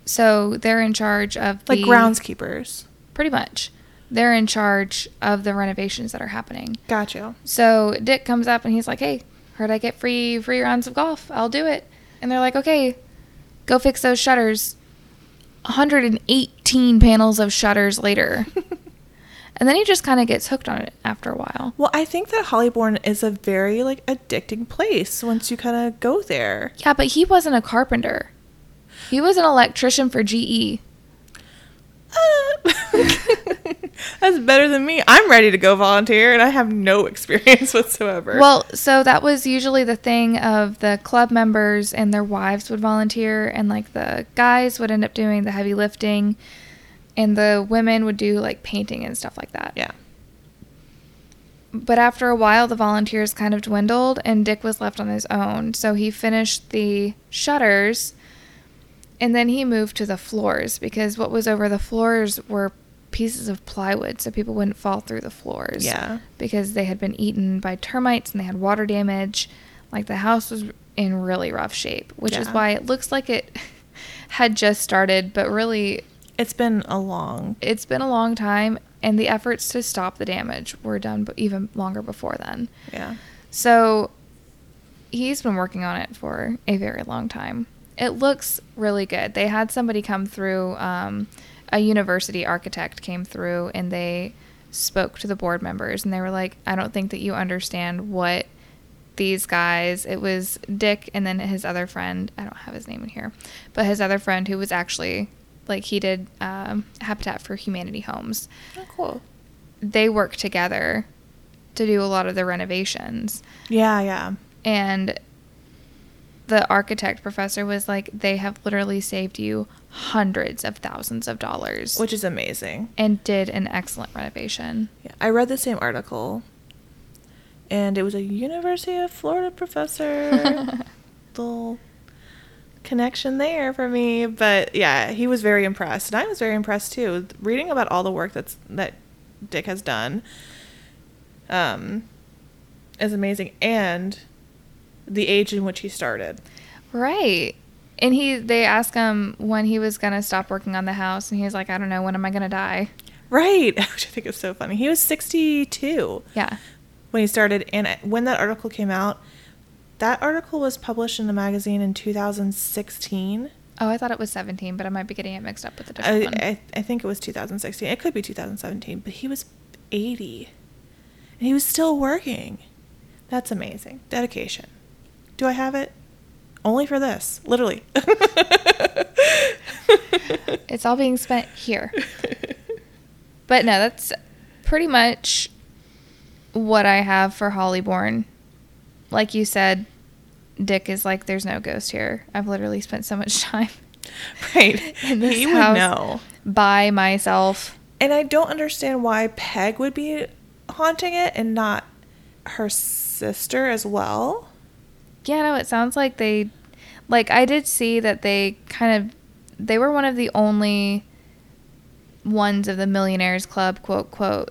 So they're in charge of the... Like groundskeepers. Pretty much. They're in charge of the renovations that are happening. Gotcha. So Dick comes up and he's like, hey, heard I get free free rounds of golf. I'll do it. And they're like, okay, go fix those shutters. one hundred eighteen panels of shutters later. And then he just kind of gets hooked on it after a while. Well, I think that Hollybourne is a very, like, addicting place once you kind of go there. Yeah, but he wasn't a carpenter. He was an electrician for G E. Uh, that's better than me. I'm ready to go volunteer, and I have no experience whatsoever. Well, so that was usually the thing of the club members and their wives would volunteer, and, like, the guys would end up doing the heavy lifting, and the women would do, like, painting and stuff like that. Yeah. But after a while, the volunteers kind of dwindled, and Dick was left on his own. So he finished the shutters, and then he moved to the floors, because what was over the floors were pieces of plywood, so people wouldn't fall through the floors. Yeah. Because they had been eaten by termites, and they had water damage. Like, the house was in really rough shape, which yeah. is why it looks like it had just started, but really... It's been a long... It's been a long time, and the efforts to stop the damage were done even longer before then. Yeah. So he's been working on it for a very long time. It looks really good. They had somebody come through, um, a university architect came through, and they spoke to the board members, and they were like, I don't think that you understand what these guys... It was Dick and then his other friend. I don't have his name in here. But his other friend who was actually... Like, he did um, Habitat for Humanity homes. Oh, cool. They work together to do a lot of the renovations. Yeah, yeah. And the architect professor was like, they have literally saved you hundreds of thousands of dollars. Which is amazing. And did an excellent renovation. Yeah, I read the same article, and it was a University of Florida professor. Little... connection there for me, but yeah, he was very impressed, and I was very impressed too, reading about all the work that's that Dick has done. Um is amazing, and the age in which he started. Right. And he they asked him when he was gonna stop working on the house, and he was like, I don't know, when am I gonna die? Right. Which I think is so funny. He was sixty-two. Yeah. When he started, and when that article came out... That article was published in the magazine in two thousand sixteen. Oh, I thought it was seventeen, but I might be getting it mixed up with a different I, one. I, I think it was two thousand sixteen. It could be two thousand seventeen, but he was eighty. And he was still working. That's amazing. Dedication. Do I have it? Only for this. Literally. It's all being spent here. But no, that's pretty much what I have for Hollybourne. Like you said, Dick is like, there's no ghost here. I've literally spent so much time right. in this he house would know. By myself. And I don't understand why Peg would be haunting it and not her sister as well. Yeah, no, it sounds like they... Like, I did see that they kind of... They were one of the only ones of the Millionaires Club, quote, quote,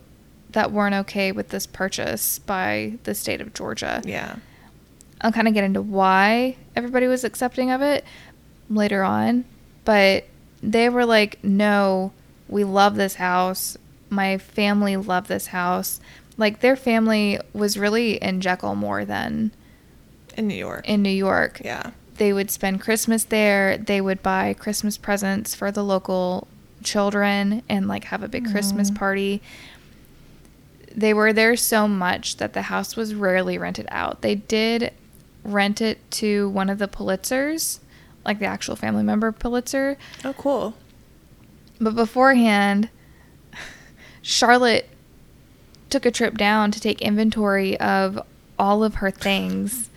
that weren't okay with this purchase by the state of Georgia. Yeah. I'll kind of get into why everybody was accepting of it later on, but they were like, no, we love this house. My family loved this house. Like, their family was really in Jekyll more than... In New York. In New York. Yeah. They would spend Christmas there. They would buy Christmas presents for the local children and, like, have a big mm. Christmas party. They were there so much that the house was rarely rented out. They did rent it to one of the Pulitzers, like the actual family member Pulitzer. Oh, cool. But beforehand, Charlotte took a trip down to take inventory of all of her things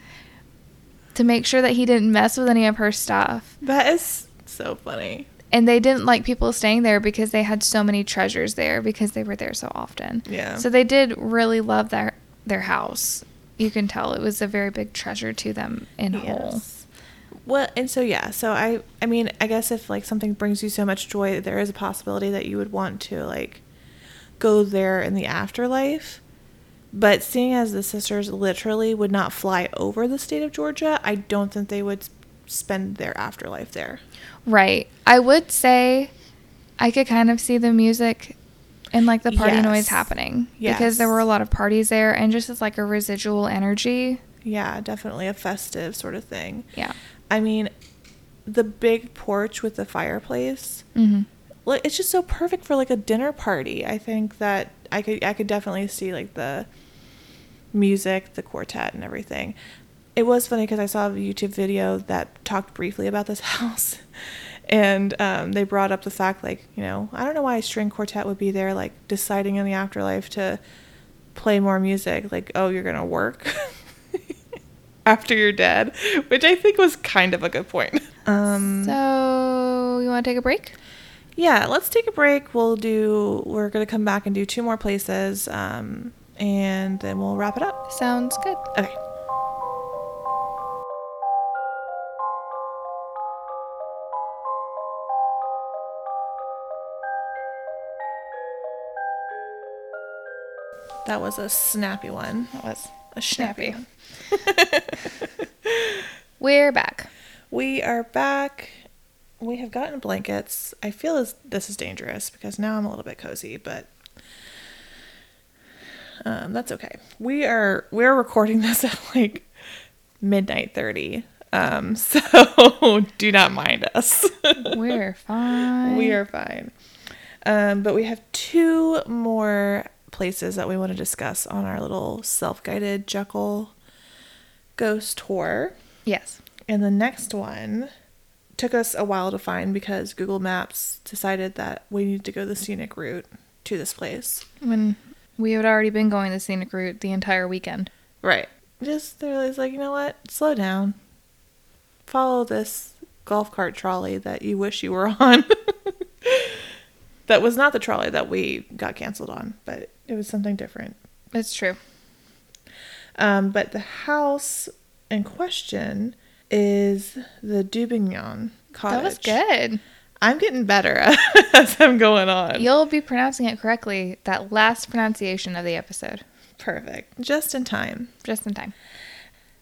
to make sure that he didn't mess with any of her stuff. That is so funny. And they didn't like people staying there because they had so many treasures there because they were there so often. Yeah. So they did really love their, their house. You can tell it was a very big treasure to them in whole. Well, and so, yeah. So, I I mean, I guess if, like, something brings you so much joy, there is a possibility that you would want to, like, go there in the afterlife. But seeing as the sisters literally would not fly over the state of Georgia, I don't think they would spend their afterlife there. Right. I would say I could kind of see the music and, like, the party yes. noise happening. Yes. Because there were a lot of parties there and just as, like, a residual energy. Yeah, definitely a festive sort of thing. Yeah. I mean, the big porch with the fireplace, mm-hmm. like, it's just so perfect for, like, a dinner party. I think that I could I could definitely see, like, the music, the quartet, and everything. It was funny because I saw a YouTube video that talked briefly about this house, and um, they brought up the fact, like, you know, I don't know why a string quartet would be there, like, deciding in the afterlife to play more music. Like, oh, you're going to work after you're dead, which I think was kind of a good point. Um, so you want to take a break? Yeah, let's take a break. We'll do, we're going to come back and do two more places, um, and then we'll wrap it up. Sounds good. Okay. That was a snappy one. That was a snappy. We're back. We are back. We have gotten blankets. I feel as this is dangerous because now I'm a little bit cozy, but um, that's okay. We are we're recording this at like midnight thirty, um, so do not mind us. We're fine. We are fine. Um, but we have two more places that we want to discuss on our little self-guided Jekyll ghost tour. Yes. And the next one took us a while to find because Google Maps decided that we needed to go the scenic route to this place. When we had already been going the scenic route the entire weekend. Right. Just they realized, like, you know what? Slow down. Follow this golf cart trolley that you wish you were on. That was not the trolley that we got canceled on, but it was something different. It's true. Um, but the house in question is the Dubignon Cottage. That was good. I'm getting better as I'm going on. You'll be pronouncing it correctly, that last pronunciation of the episode. Perfect. Just in time. Just in time.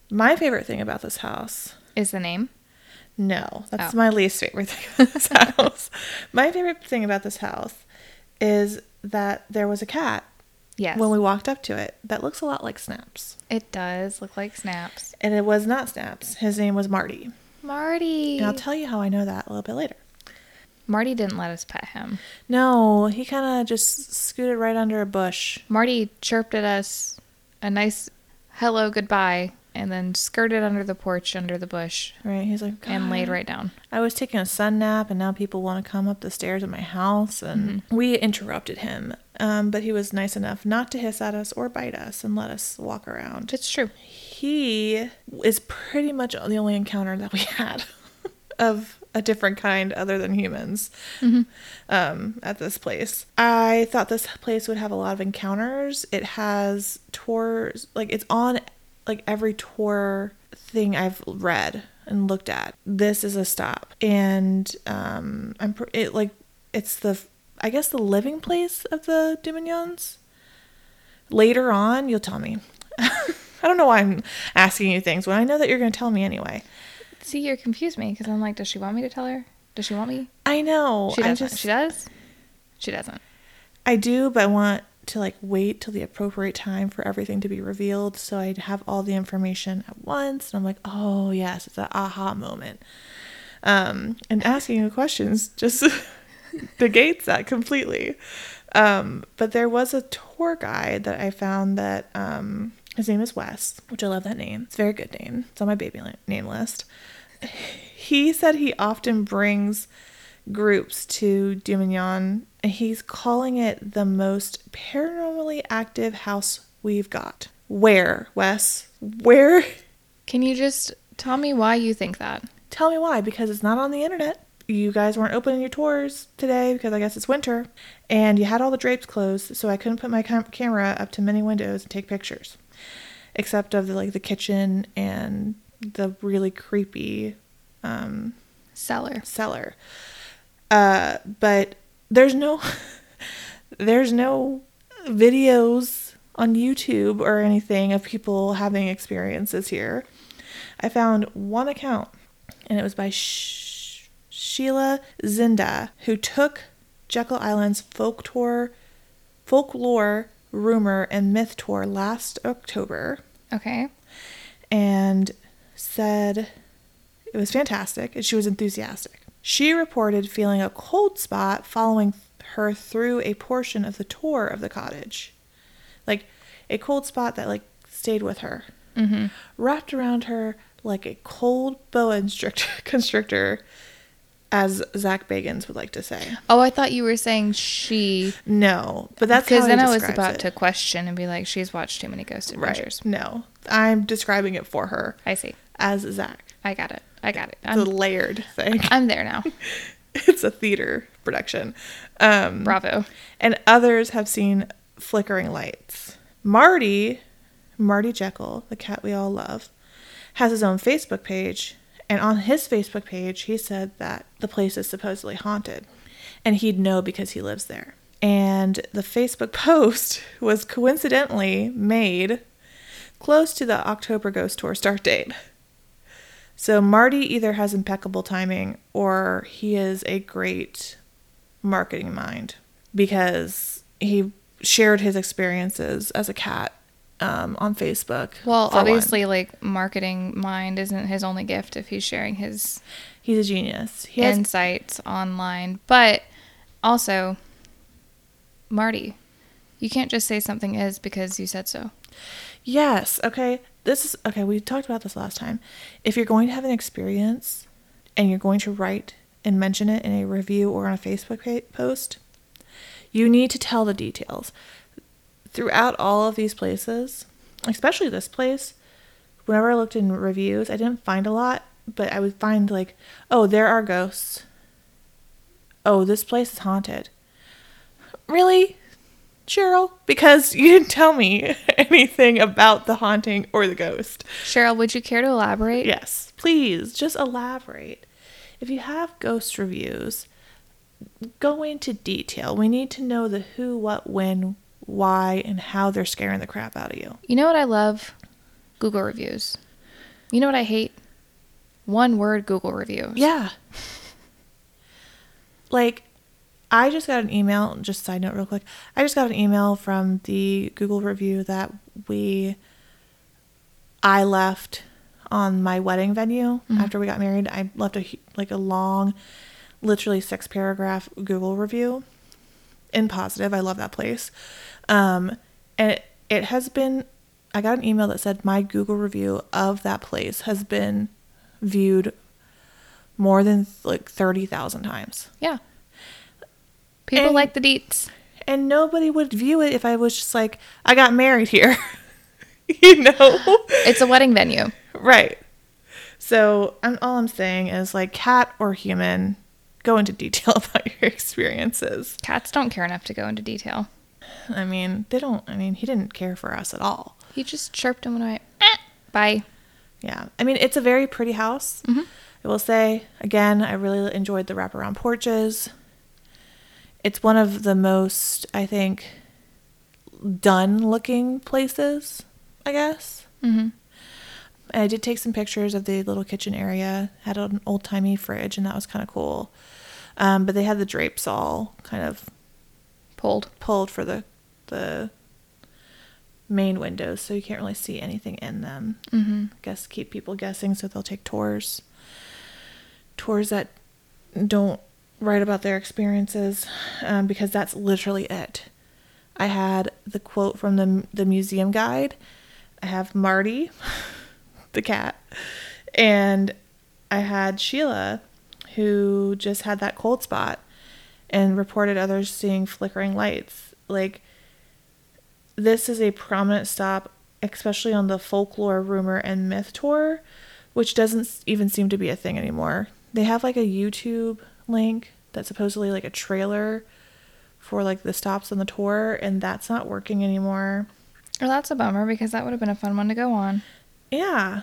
My favorite thing about this house is the name. No, that's oh. my least favorite thing about this house. My favorite thing about this house is that there was a cat. Yes. When we walked up to it, that looks a lot like Snaps. It does look like Snaps. And it was not Snaps. His name was Marty. Marty. And I'll tell you how I know that a little bit later. Marty didn't let us pet him. No, he kind of just scooted right under a bush. Marty chirped at us a nice hello, goodbye. And then skirted under the porch, under the bush. Right. He's like, God. And laid right down. I was taking a sun nap, and now people want to come up the stairs at my house. And mm-hmm. we interrupted him. Um, but he was nice enough not to hiss at us or bite us and let us walk around. It's true. He is pretty much the only encounter that we had of a different kind other than humans mm-hmm. um, at this place. I thought this place would have a lot of encounters. It has tours. Like, it's on like every tour thing I've read and looked at, this is a stop. And um, I'm pr- it like it's the I guess the living place of the Dubignons. Later on, you'll tell me. I don't know why I'm asking you things when I know that you're going to tell me anyway. See, you're confused me because I'm like, does she want me to tell her? Does she want me? I know. She doesn't. Just, she does. She doesn't. I do, but I want to like wait till the appropriate time for everything to be revealed so I'd have all the information at once and I'm like, oh yes, it's an aha moment. Um and asking you questions just negates that completely. Um but there was a tour guide that I found that um his name is Wes, which I love that name. It's a very good name. It's on my baby name list. He said he often brings groups to Dubignon, and he's calling it the most paranormally active house we've got. Where, Wes? Where? Can you just tell me why you think that? Tell me why, because it's not on the internet. you guys weren't opening your tours today because I guess it's winter, and you had all the drapes closed, so I couldn't put my cam- camera up to many windows and take pictures, except of the, like the kitchen and the really creepy um, cellar. Cellar. Uh, but there's no, there's no videos on YouTube or anything of people having experiences here. I found one account, and it was by Sh- Sheila Zinda, who took Jekyll Island's folk tour, folklore, rumor, and myth tour last October. Okay. And said it was fantastic, and she was enthusiastic. She reported feeling a cold spot following her through a portion of the tour of the cottage. Like, a cold spot that, like, stayed with her. Mm-hmm. Wrapped around her like a cold boa constrictor, as Zach Bagans would like to say. Oh, I thought you were saying she... No, but that's how he describes it. Because then I was about to question and be like, she's watched too many Ghost Adventures. Right. No, I'm describing it for her. I see. As Zach. I got it. I got it. It's a layered thing. I'm there now. It's a theater production. Um, Bravo. And others have seen flickering lights. Marty, Marty Jekyll, the cat we all love, has his own Facebook page. And on his Facebook page, he said that the place is supposedly haunted. And he'd know because he lives there. And the Facebook post was coincidentally made close to the October Ghost Tour start date. So Marty either has impeccable timing or he is a great marketing mind. Because he shared his experiences as a cat. Um, on Facebook. Well, obviously, one. like, marketing mind isn't his only gift if he's sharing his... He's a genius. He has insights online. But also, Marty, you can't just say something is because you said so. Yes. Okay. This is... Okay, we talked about this last time. If you're going to have an experience and you're going to write and mention it in a review or on a Facebook post, you need to tell the details. Throughout all of these places, especially this place, whenever I looked in reviews, I didn't find a lot, but I would find like, oh, there are ghosts. Oh, this place is haunted. Really, Cheryl? Because you didn't tell me anything about the haunting or the ghost. Cheryl, would you care to elaborate? Yes, please, just elaborate. If you have ghost reviews, go into detail. We need to know the who, what, when, why, and how they're scaring the crap out of you. You know what I love? Google reviews. You know what I hate? One word Google reviews. Yeah. Like, I just got an email, just side note real quick. I just got an email from the Google review that we, I left on my wedding venue. Mm-hmm. After we got married, I left a, like a long, literally six paragraph Google review. In positive. I love that place. Um, and it, it has been, I got an email that said my Google review of that place has been viewed more than like thirty thousand times. Yeah. People and, like the deets. And nobody would view it if I was just like, I got married here. You know? It's a wedding venue. Right. So I'm, all I'm saying is like cat or human, go into detail about your experiences. Cats don't care enough to go into detail. I mean, they don't. I mean, he didn't care for us at all. He just chirped and went away. Eh, bye. Yeah. I mean, it's a very pretty house. Mm-hmm. I will say, again, I really enjoyed the wraparound porches. It's one of the most, I think, done-looking places, I guess. Mm-hmm. And I did take some pictures of the little kitchen area. Had an old-timey fridge, and that was kind of cool. Um, but they had the drapes all kind of pulled pulled for the the main windows, so you can't really see anything in them. Mm-hmm. I guess keep people guessing, so they'll take tours. Tours that don't write about their experiences, um, because that's literally it. I had the quote from the the museum guide. I have Marty, the cat, and I had Sheila, who just had that cold spot and reported others seeing flickering lights. Like, this is a prominent stop, especially on the folklore, rumor, and myth tour, which doesn't even seem to be a thing anymore. They have like a YouTube link that's supposedly like a trailer for like the stops on the tour, and that's not working anymore. Well, that's a bummer because that would have been a fun one to go on. Yeah.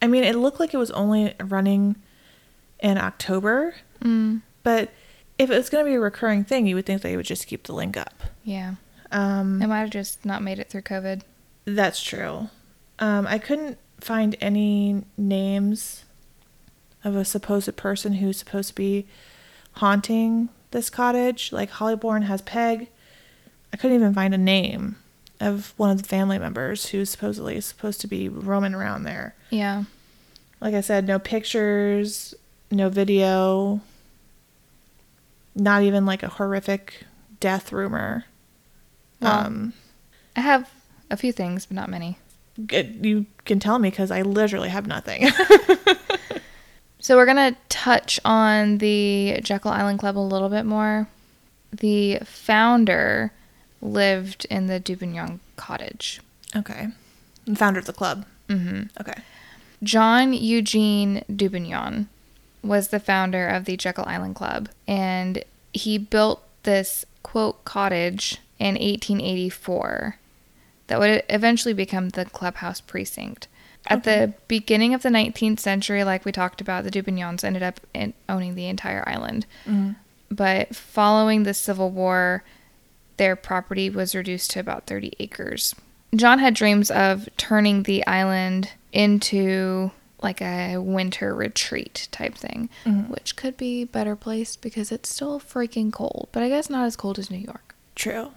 I mean, it looked like it was only running in October, mm. but if it's going to be a recurring thing, you would think they would just keep the link up. Yeah. Um, they might have just not made it through COVID. That's true. Um, I couldn't find any names of a supposed person who's supposed to be haunting this cottage. Like, Hollybourne has Peg. I couldn't even find a name of one of the family members who supposedly is supposed to be roaming around there. Yeah. Like I said, no pictures, no video, not even like a horrific death rumor. Well, um, I have a few things, but not many. It, you can tell me because I literally have nothing. So we're going to touch on the Jekyll Island Club a little bit more. The founder lived in the Dubignon cottage. Okay. The founder of the club. Mm-hmm. Okay. John Eugene Dubignon was the founder of the Jekyll Island Club, and he built this, quote, cottage in eighteen eighty-four that would eventually become the clubhouse precinct. Okay. At the beginning of the nineteenth century, like we talked about, the Dubignons ended up in owning the entire island. Mm-hmm. But following the Civil War, their property was reduced to about thirty acres. John had dreams of turning the island into like a winter retreat type thing, mm-hmm. which could be better placed because it's still freaking cold, but I guess not as cold as New York. True.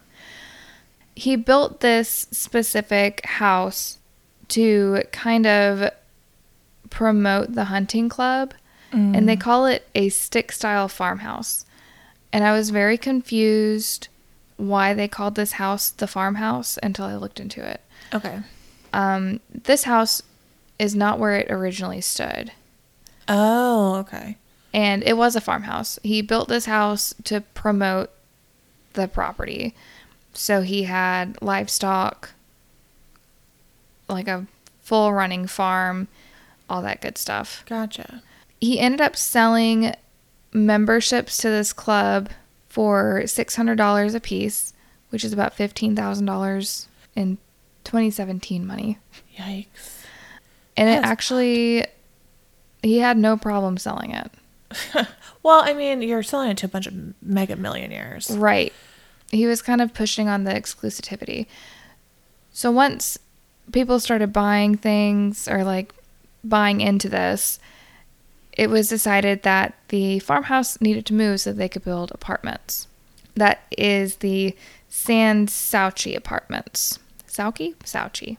He built this specific house to kind of promote the hunting club, mm. and they call it a stick-style farmhouse. And I was very confused why they called this house the farmhouse until I looked into it. Okay. Um, this house is not where it originally stood. Oh, okay. And it was a farmhouse. He built this house to promote the property. So he had livestock, like a full running farm, all that good stuff. Gotcha. He ended up selling memberships to this club for six hundred dollars a piece, which is about fifteen thousand dollars in twenty seventeen money. Yikes. And That's it actually, hard. He had no problem selling it. Well, I mean, you're selling it to a bunch of mega millionaires. Right. He was kind of pushing on the exclusivity. So once people started buying things or like buying into this, it was decided that the farmhouse needed to move so that they could build apartments. That is the San Souci apartments. Souci? Souci.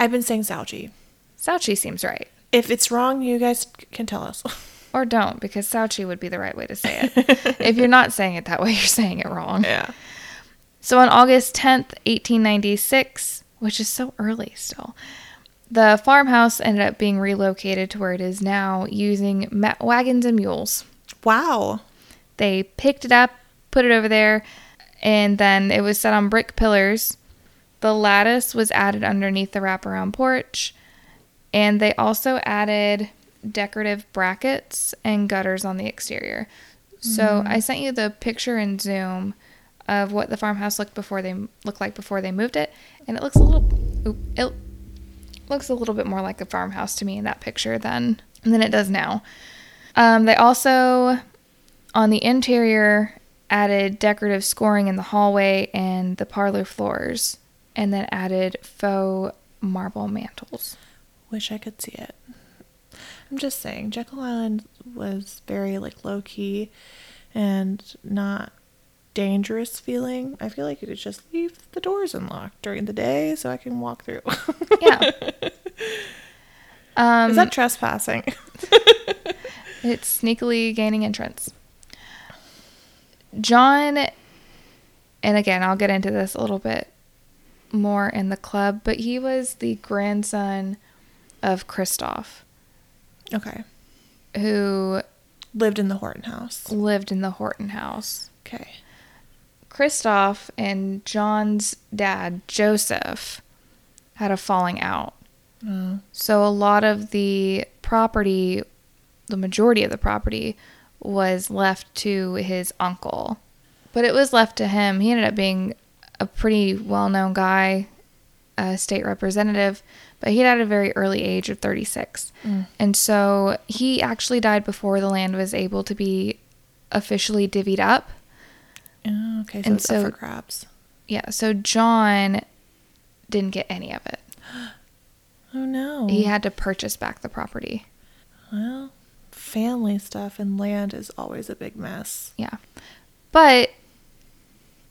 I've been saying Souci. Souci seems right. If it's wrong, you guys can tell us. Or don't, because Souci would be the right way to say it. If you're not saying it that way, you're saying it wrong. Yeah. So on August tenth, eighteen ninety-six, which is so early still, the farmhouse ended up being relocated to where it is now using ma- wagons and mules. Wow. They picked it up, put it over there, and then it was set on brick pillars. The lattice was added underneath the wraparound porch, and they also added decorative brackets and gutters on the exterior. Mm. So I sent you the picture in Zoom of what the farmhouse looked before they looked like before they moved it, and it looks a little oop, it looks a little bit more like a farmhouse to me in that picture than than it does now. Um, they also on the interior added decorative scoring in the hallway and the parlor floors. And then added faux marble mantles. Wish I could see it. I'm just saying, Jekyll Island was very like low key and not dangerous feeling. I feel like you could just leave the doors unlocked during the day so I can walk through. Yeah. Um, is that trespassing? It's sneakily gaining entrance. John, and again, I'll get into this a little bit more in the club, but he was the grandson of Christophe. Okay. Who lived in the Horton House. Lived in the Horton House. Okay. Christophe and John's dad, Joseph, had a falling out. Mm. So a lot of the property, the majority of the property, was left to his uncle. But it was left to him. He ended up being a pretty well-known guy, a state representative, but he died at a very early age of thirty-six. Mm. And so he actually died before the land was able to be officially divvied up. Oh, okay, so and it's so, up for grabs. Yeah, so John didn't get any of it. Oh, no. He had to purchase back the property. Well, family stuff and land is always a big mess. Yeah. But,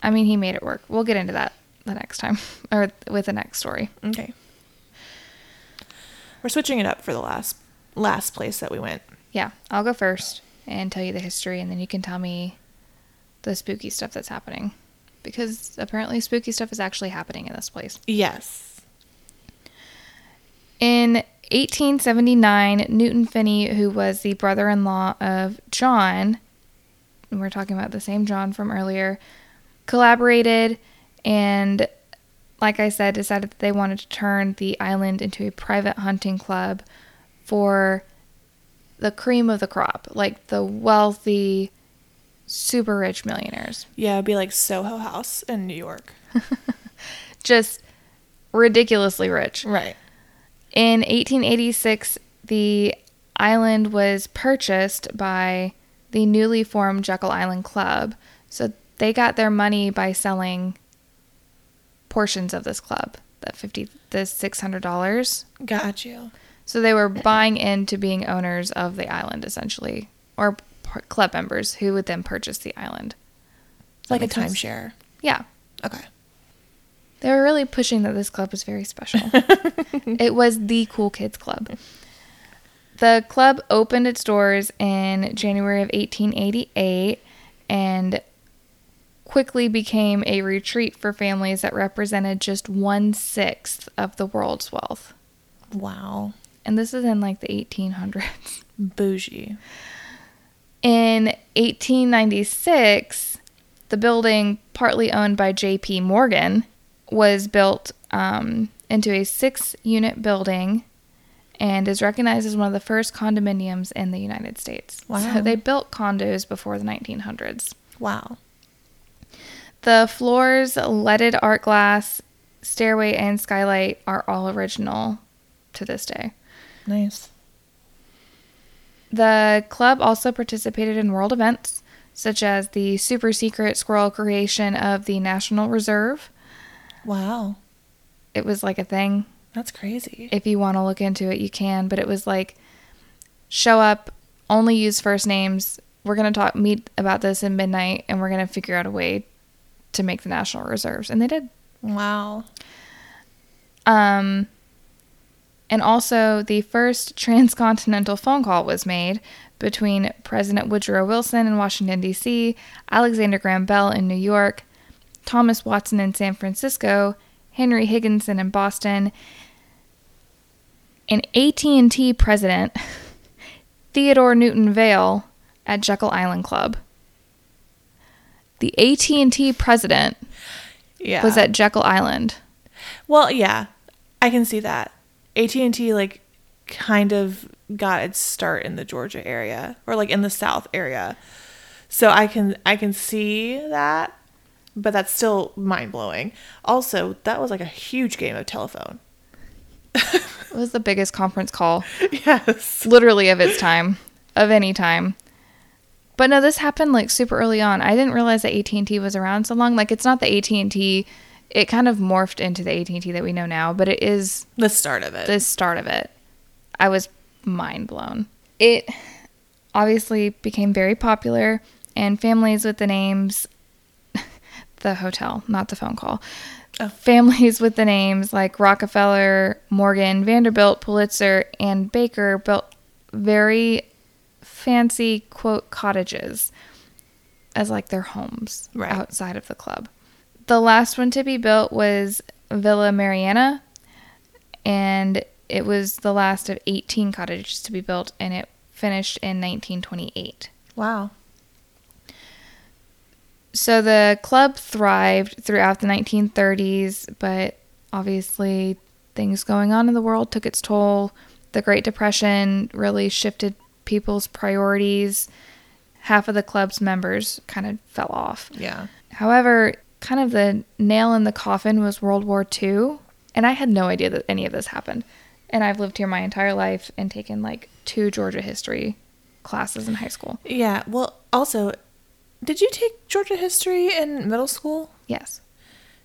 I mean, he made it work. We'll get into that the next time, or with the next story. Okay. We're switching it up for the last last place that we went. Yeah, I'll go first and tell you the history, and then you can tell me the spooky stuff that's happening. Because apparently spooky stuff is actually happening in this place. Yes. In eighteen seventy-nine, Newton Finney, who was the brother-in-law of John, and we're talking about the same John from earlier, collaborated and, like I said, decided that they wanted to turn the island into a private hunting club for the cream of the crop, like the wealthy, super rich millionaires. Yeah, it'd be like Soho House in New York. Just ridiculously rich. Right. In eighteen eighty-six, the island was purchased by the newly formed Jekyll Island Club. So they got their money by selling portions of this club, the fifty, the six hundred dollars. Got you. So they were buying into being owners of the island, essentially, or p- club members who would then purchase the island, like a timeshare. Yeah. Okay. They were really pushing that this club was very special. It was the cool kids club. The club opened its doors in January of eighteen eighty-eight, and quickly became a retreat for families that represented just one-sixth of the world's wealth. Wow. And this is in, like, the eighteen hundreds. Bougie. In eighteen ninety-six, the building, partly owned by J P. Morgan, was built um, into a six-unit building and is recognized as one of the first condominiums in the United States. Wow. So they built condos before the nineteen hundreds. Wow. The floors, leaded art glass, stairway, and skylight are all original to this day. Nice. The club also participated in world events, such as the super secret squirrel creation of the National Reserve. Wow. It was like a thing. That's crazy. If you want to look into it, you can. But it was like, show up, only use first names. We're going to talk meet about this at midnight, and we're going to figure out a way to make the National Reserves. And they did. Wow. Um, and also, the first transcontinental phone call was made between President Woodrow Wilson in Washington, D C, Alexander Graham Bell in New York, Thomas Watson in San Francisco, Henry Higginson in Boston, an A T and T president, Theodore Newton Vail, at Jekyll Island Club. The A T and T president yeah. was at Jekyll Island. Well, yeah, I can see that. A T and T, like, kind of got its start in the Georgia area, or, like, in the South area. So I can I can see that, but that's still mind-blowing. Also, that was, like, a huge game of telephone. It was the biggest conference call. Yes. Literally of its time, of any time. But no, this happened, like, super early on. I didn't realize that A T and T was around so long. Like, it's not the A T and T. It kind of morphed into the A T and T that we know now, but it is... The start of it. The start of it. I was mind blown. It obviously became very popular, and families with the names... the hotel, not the phone call. Oh. Families with the names like Rockefeller, Morgan, Vanderbilt, Pulitzer, and Baker built very... fancy, quote, cottages as, like, their homes right. outside of the club. The last one to be built was Villa Mariana, and it was the last of eighteen cottages to be built, and it finished in nineteen twenty-eight. Wow. So the club thrived throughout the nineteen thirties, but obviously things going on in the world took its toll. The Great Depression really shifted people's priorities, half of the club's members kind of fell off. Yeah. However, kind of the nail in the coffin was World War Two. And I had no idea that any of this happened. And I've lived here my entire life and taken like two Georgia history classes in high school. Yeah. Well, also, did you take Georgia history in middle school? Yes.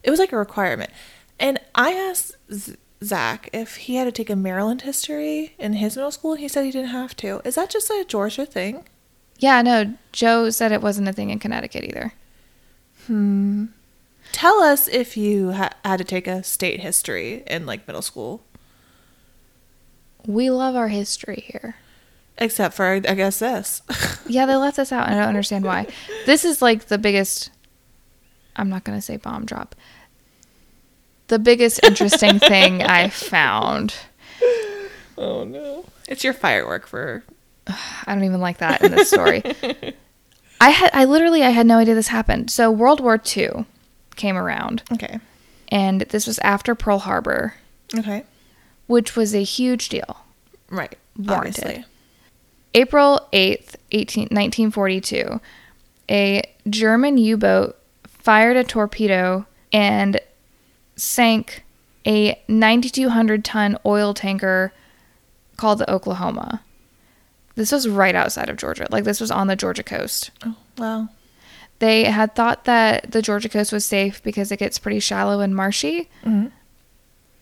It was like a requirement. And I asked Z- Zach if he had to take a Maryland history in his middle school, and he said he didn't have to. Is that just a Georgia thing? Yeah, no. Joe said it wasn't a thing in Connecticut either. Hmm. Tell us if you ha- had to take a state history in, like, middle school. We love our history here. Except for, I guess, this. Yeah, they left us out, and I don't understand why. This is, like, the biggest... I'm not going to say bomb drop. The biggest interesting thing I found. Oh, no. It's your firework for... I don't even like that in this story. I had, I literally, I had no idea this happened. So World War Two came around. Okay. And this was after Pearl Harbor. Okay. Which was a huge deal. Right. Warranted. Obviously. April eighth, nineteen forty-two, a German U-boat fired a torpedo and sank a nine thousand two hundred ton oil tanker called the Oklahoma. This was right outside of Georgia. Like, this was on the Georgia coast. Oh, wow. They had thought that the Georgia coast was safe because it gets pretty shallow and marshy. Mm-hmm.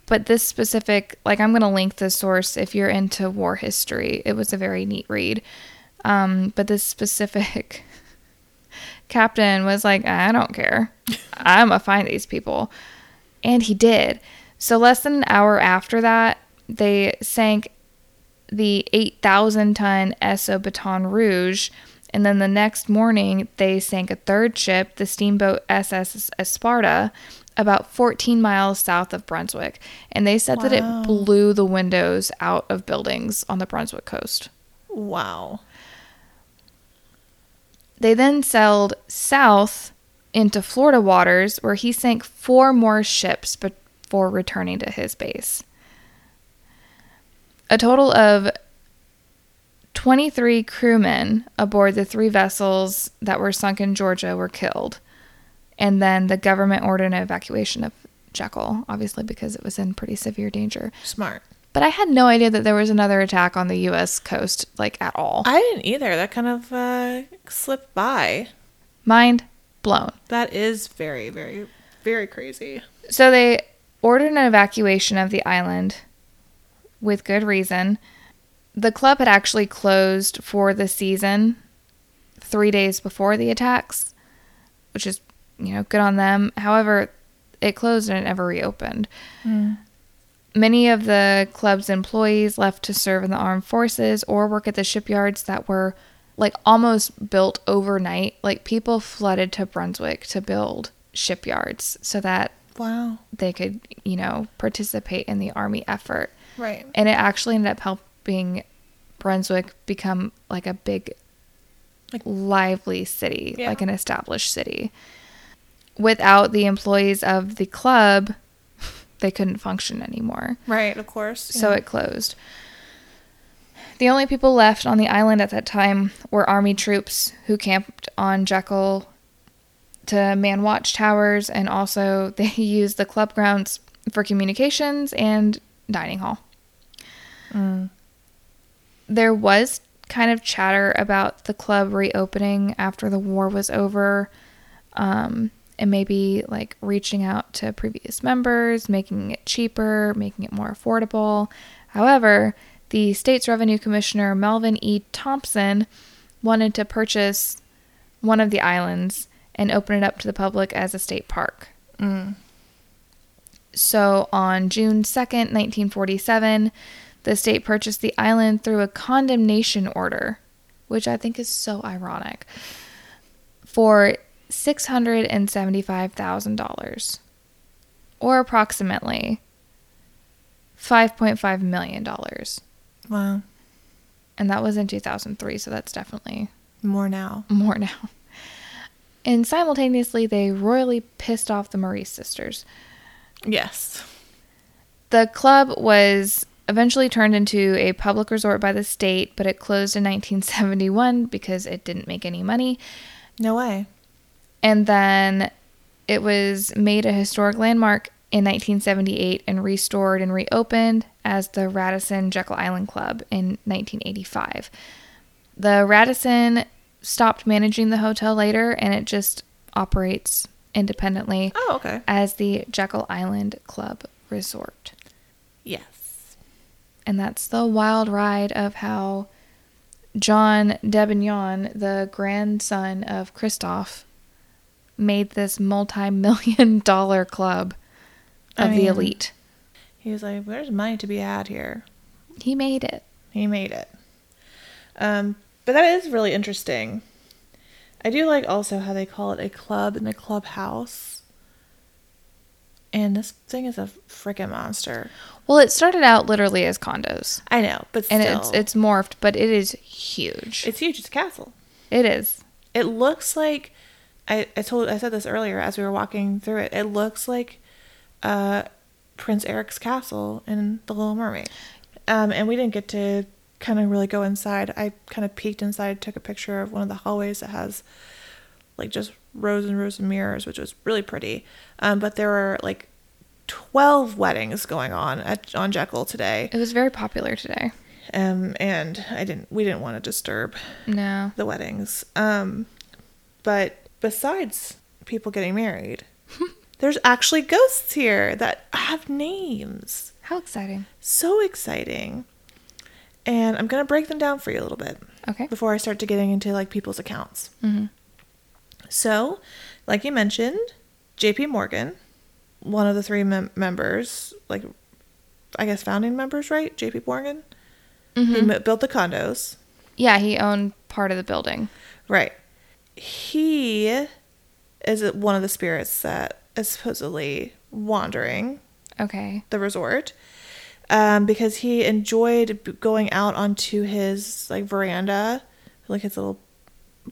But this specific, like, I'm going to link the source if you're into war history. It was a very neat read. Um, but this specific captain was like, I don't care. I'm going to find these people. And he did. So less than an hour after that, they sank the eight thousand ton Esso Baton Rouge, and then the next morning they sank a third ship, the steamboat S S Esparta, about fourteen miles south of Brunswick, and they said wow. that it blew the windows out of buildings on the Brunswick coast. Wow. They then sailed south into Florida waters, where he sank four more ships before returning to his base. A total of twenty-three crewmen aboard the three vessels that were sunk in Georgia were killed. And then the government ordered an evacuation of Jekyll, obviously, because it was in pretty severe danger. Smart. But I had no idea that there was another attack on the U S coast, like, at all. I didn't either. That kind of uh, slipped by. Mind blown. That is very, very, very crazy. So they ordered an evacuation of the island... with good reason. The club had actually closed for the season three days before the attacks, which is, you know, good on them. However, it closed and it never reopened. Mm. Many of the club's employees left to serve in the armed forces or work at the shipyards that were, like, almost built overnight. Like, people flooded to Brunswick to build shipyards so that wow. they could, you know, participate in the army effort. Right. And it actually ended up helping Brunswick become like a big, like, lively city, yeah. like an established city. Without the employees of the club, they couldn't function anymore. Right, of course. Yeah. So it closed. The only people left on the island at that time were army troops who camped on Jekyll to man watchtowers, and also they used the club grounds for communications and dining hall. Mm. There was kind of chatter about the club reopening after the war was over, um, and maybe like reaching out to previous members, making it cheaper, making it more affordable. However, the state's revenue commissioner, Melvin E. Thompson, wanted to purchase one of the islands and open it up to the public as a state park. Mm. So on June second, nineteen forty-seven, the state purchased the island through a condemnation order, which I think is so ironic, for six hundred seventy-five thousand dollars, or approximately five point five million dollars. Wow. And that was in two thousand three, so that's definitely... More now. More now. And simultaneously, they royally pissed off the Maurice sisters. Yes. The club was eventually turned into a public resort by the state, but it closed in nineteen seventy-one because it didn't make any money. No way. And then it was made a historic landmark in nineteen seventy-eight and restored and reopened as the Radisson Jekyll Island Club in nineteen eighty-five. The Radisson stopped managing the hotel later, and it just operates independently oh, okay. as the Jekyll Island Club Resort. Yes. And that's the wild ride of how John Dubignon, the grandson of Christophe, made this multi-million dollar club of I mean, the elite. He was like, there's money to be had here. He made it. He made it. Um, but that is really interesting. I do like also how they call it a club and a clubhouse. And this thing is a freaking monster. Well, it started out literally as condos. I know, but still. And it's, it's morphed, but it is huge. It's huge. It's a castle. It is. It looks like... I, I told I said this earlier as we were walking through it. It looks like uh, Prince Eric's castle in The Little Mermaid. Um, and we didn't get to kind of really go inside. I kind of peeked inside, took a picture of one of the hallways that has like just rows and rows of mirrors, which was really pretty. Um, but there were like twelve weddings going on at on Jekyll today. It was very popular today. Um, and I didn't. We didn't want to disturb no. the weddings. Um, but besides people getting married, there's actually ghosts here that have names. How exciting. So exciting. And I'm going to break them down for you a little bit. Okay. Before I start to getting into like people's accounts. Mm-hmm. So, like you mentioned, J P. Morgan, one of the three mem- members, like I guess founding members, right? J P. Morgan. Mm-hmm. He m- built the condos. Yeah, he owned part of the building. Right. He is one of the spirits that is supposedly wandering okay. the resort um, because he enjoyed going out onto his like veranda, like his little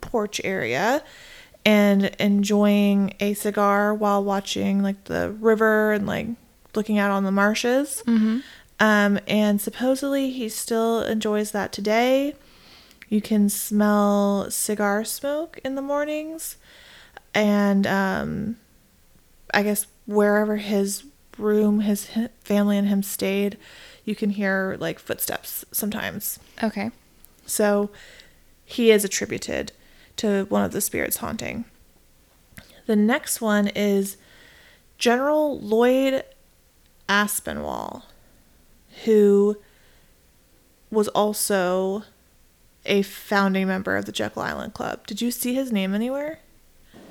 porch area, and enjoying a cigar while watching like the river and like looking out on the marshes. Mm-hmm. Um, and supposedly he still enjoys that today. You can smell cigar smoke in the mornings. And um, I guess wherever his room, his family and him stayed, you can hear like footsteps sometimes. Okay. So he is attributed to one of the spirits haunting. The next one is General Lloyd Aspinwall, who was also a founding member of the Jekyll Island Club. Did you see his name anywhere?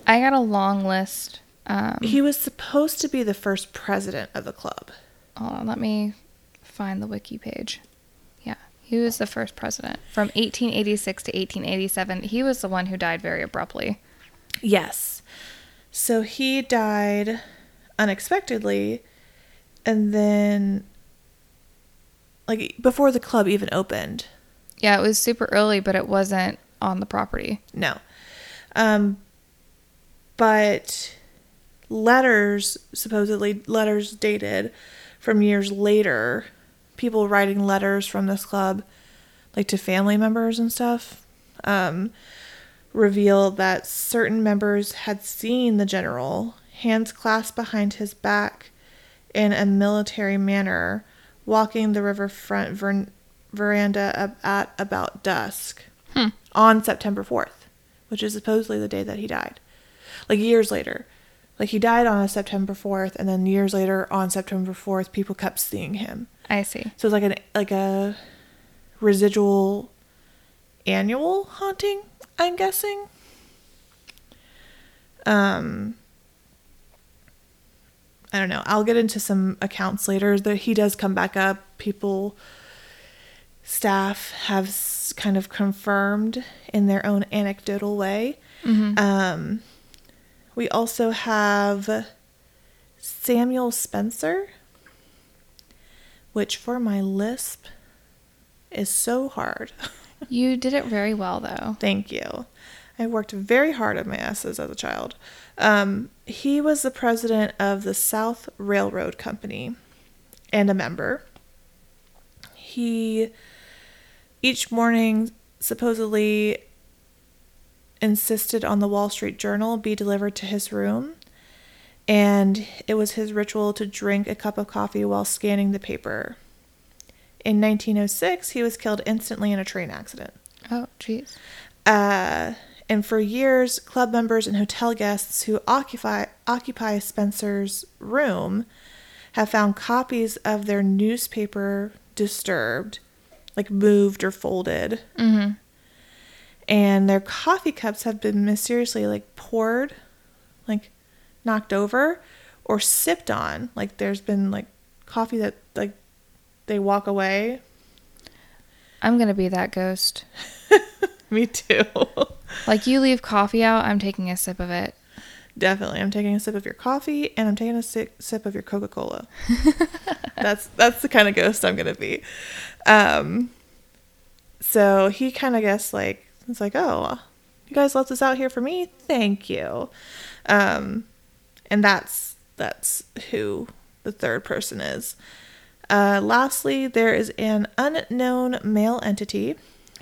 I got a long list. Um, he was supposed to be the first president of the club. Hold on, let me find the wiki page. Yeah, he was the first president from eighteen eighty-six to eighteen eighty-seven. He was the one who died very abruptly. Yes. So he died unexpectedly, and then like before the club even opened. Yeah, it was super early, but it wasn't on the property. No. Um, but letters, supposedly letters dated from years later, people writing letters from this club, like to family members and stuff, um, revealed that certain members had seen the general, hands clasped behind his back in a military manner, walking the riverfront ver- veranda up at about dusk hmm. on September fourth, which is supposedly the day that he died. Like years later, like he died on a September fourth, and then years later on September fourth, people kept seeing him. I see. So it's like an like a residual annual haunting, I'm guessing. Um, I don't know. I'll get into some accounts later. That he does come back up. People. Staff have kind of confirmed in their own anecdotal way. Mm-hmm. Um, we also have Samuel Spencer, which for my lisp is so hard. You did it very well, though. Thank you. I worked very hard at my S's as a child. Um, he was the president of the South Railroad Company and a member. he each morning supposedly insisted on the Wall Street Journal be delivered to his room, and it was his ritual to drink a cup of coffee while scanning the paper. In nineteen oh six, he was killed instantly in a train accident. Oh, jeez. Uh, and for years, club members and hotel guests who occupy occupy Spencer's room have found copies of their newspaper disturbed, like moved or folded. Mm-hmm. And their coffee cups have been mysteriously, like, poured, like, knocked over or sipped on. Like, there's been, like, coffee that, like, they walk away. I'm going to be that ghost. Me too. Like, you leave coffee out, I'm taking a sip of it. Definitely. I'm taking a sip of your coffee, and I'm taking a si- sip of your Coca-Cola. That's that's the kind of ghost I'm going to be. Um, so he kind of guessed, like, it's like, oh, you guys left this out here for me? Thank you. Um, and that's that's who the third person is. Uh, lastly, there is an unknown male entity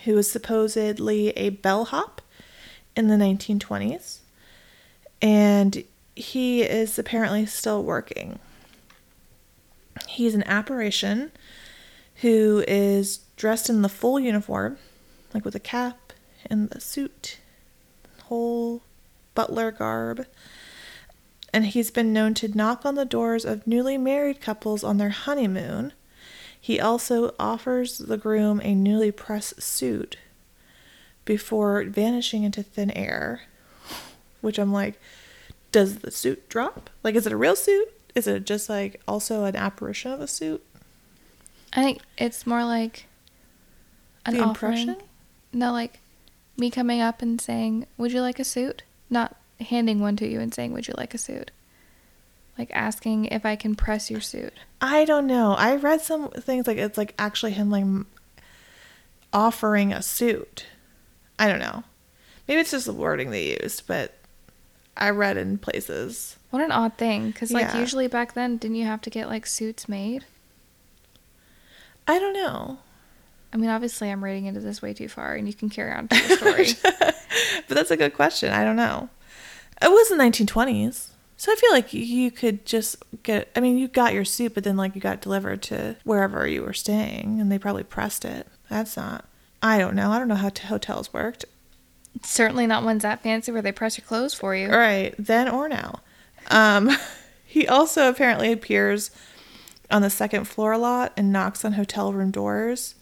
who is supposedly a bellhop in the nineteen twenties. And he is apparently still working. He's an apparition who is dressed in the full uniform, like with a cap, in the suit, whole butler garb, and he's been known to knock on the doors of newly married couples on their honeymoon. He also offers the groom a newly pressed suit before vanishing into thin air, which I'm like, does the suit drop? Like, is it a real suit? Is it just, like, also an apparition of a suit? I think it's more like an the impression? Offering. No, like, me coming up and saying, would you like a suit? Not handing one to you and saying, would you like a suit? Like, asking if I can press your suit. I don't know. I read some things, like, it's, like, actually him, like, offering a suit. I don't know. Maybe it's just the wording they used, but I read in places. What an odd thing. Because, like, yeah. Usually back then, didn't you have to get, like, suits made? I don't know. I mean, obviously, I'm reading into this way too far, and you can carry on to the story. But that's a good question. I don't know. It was the nineteen twenties, so I feel like you could just get... I mean, you got your suit, but then, like, you got delivered to wherever you were staying, and they probably pressed it. That's not... I don't know. I don't know how t- hotels worked. It's certainly not ones that fancy where they press your clothes for you. Right. Then or now. Um, he also apparently appears on the second floor a lot and knocks on hotel room doors.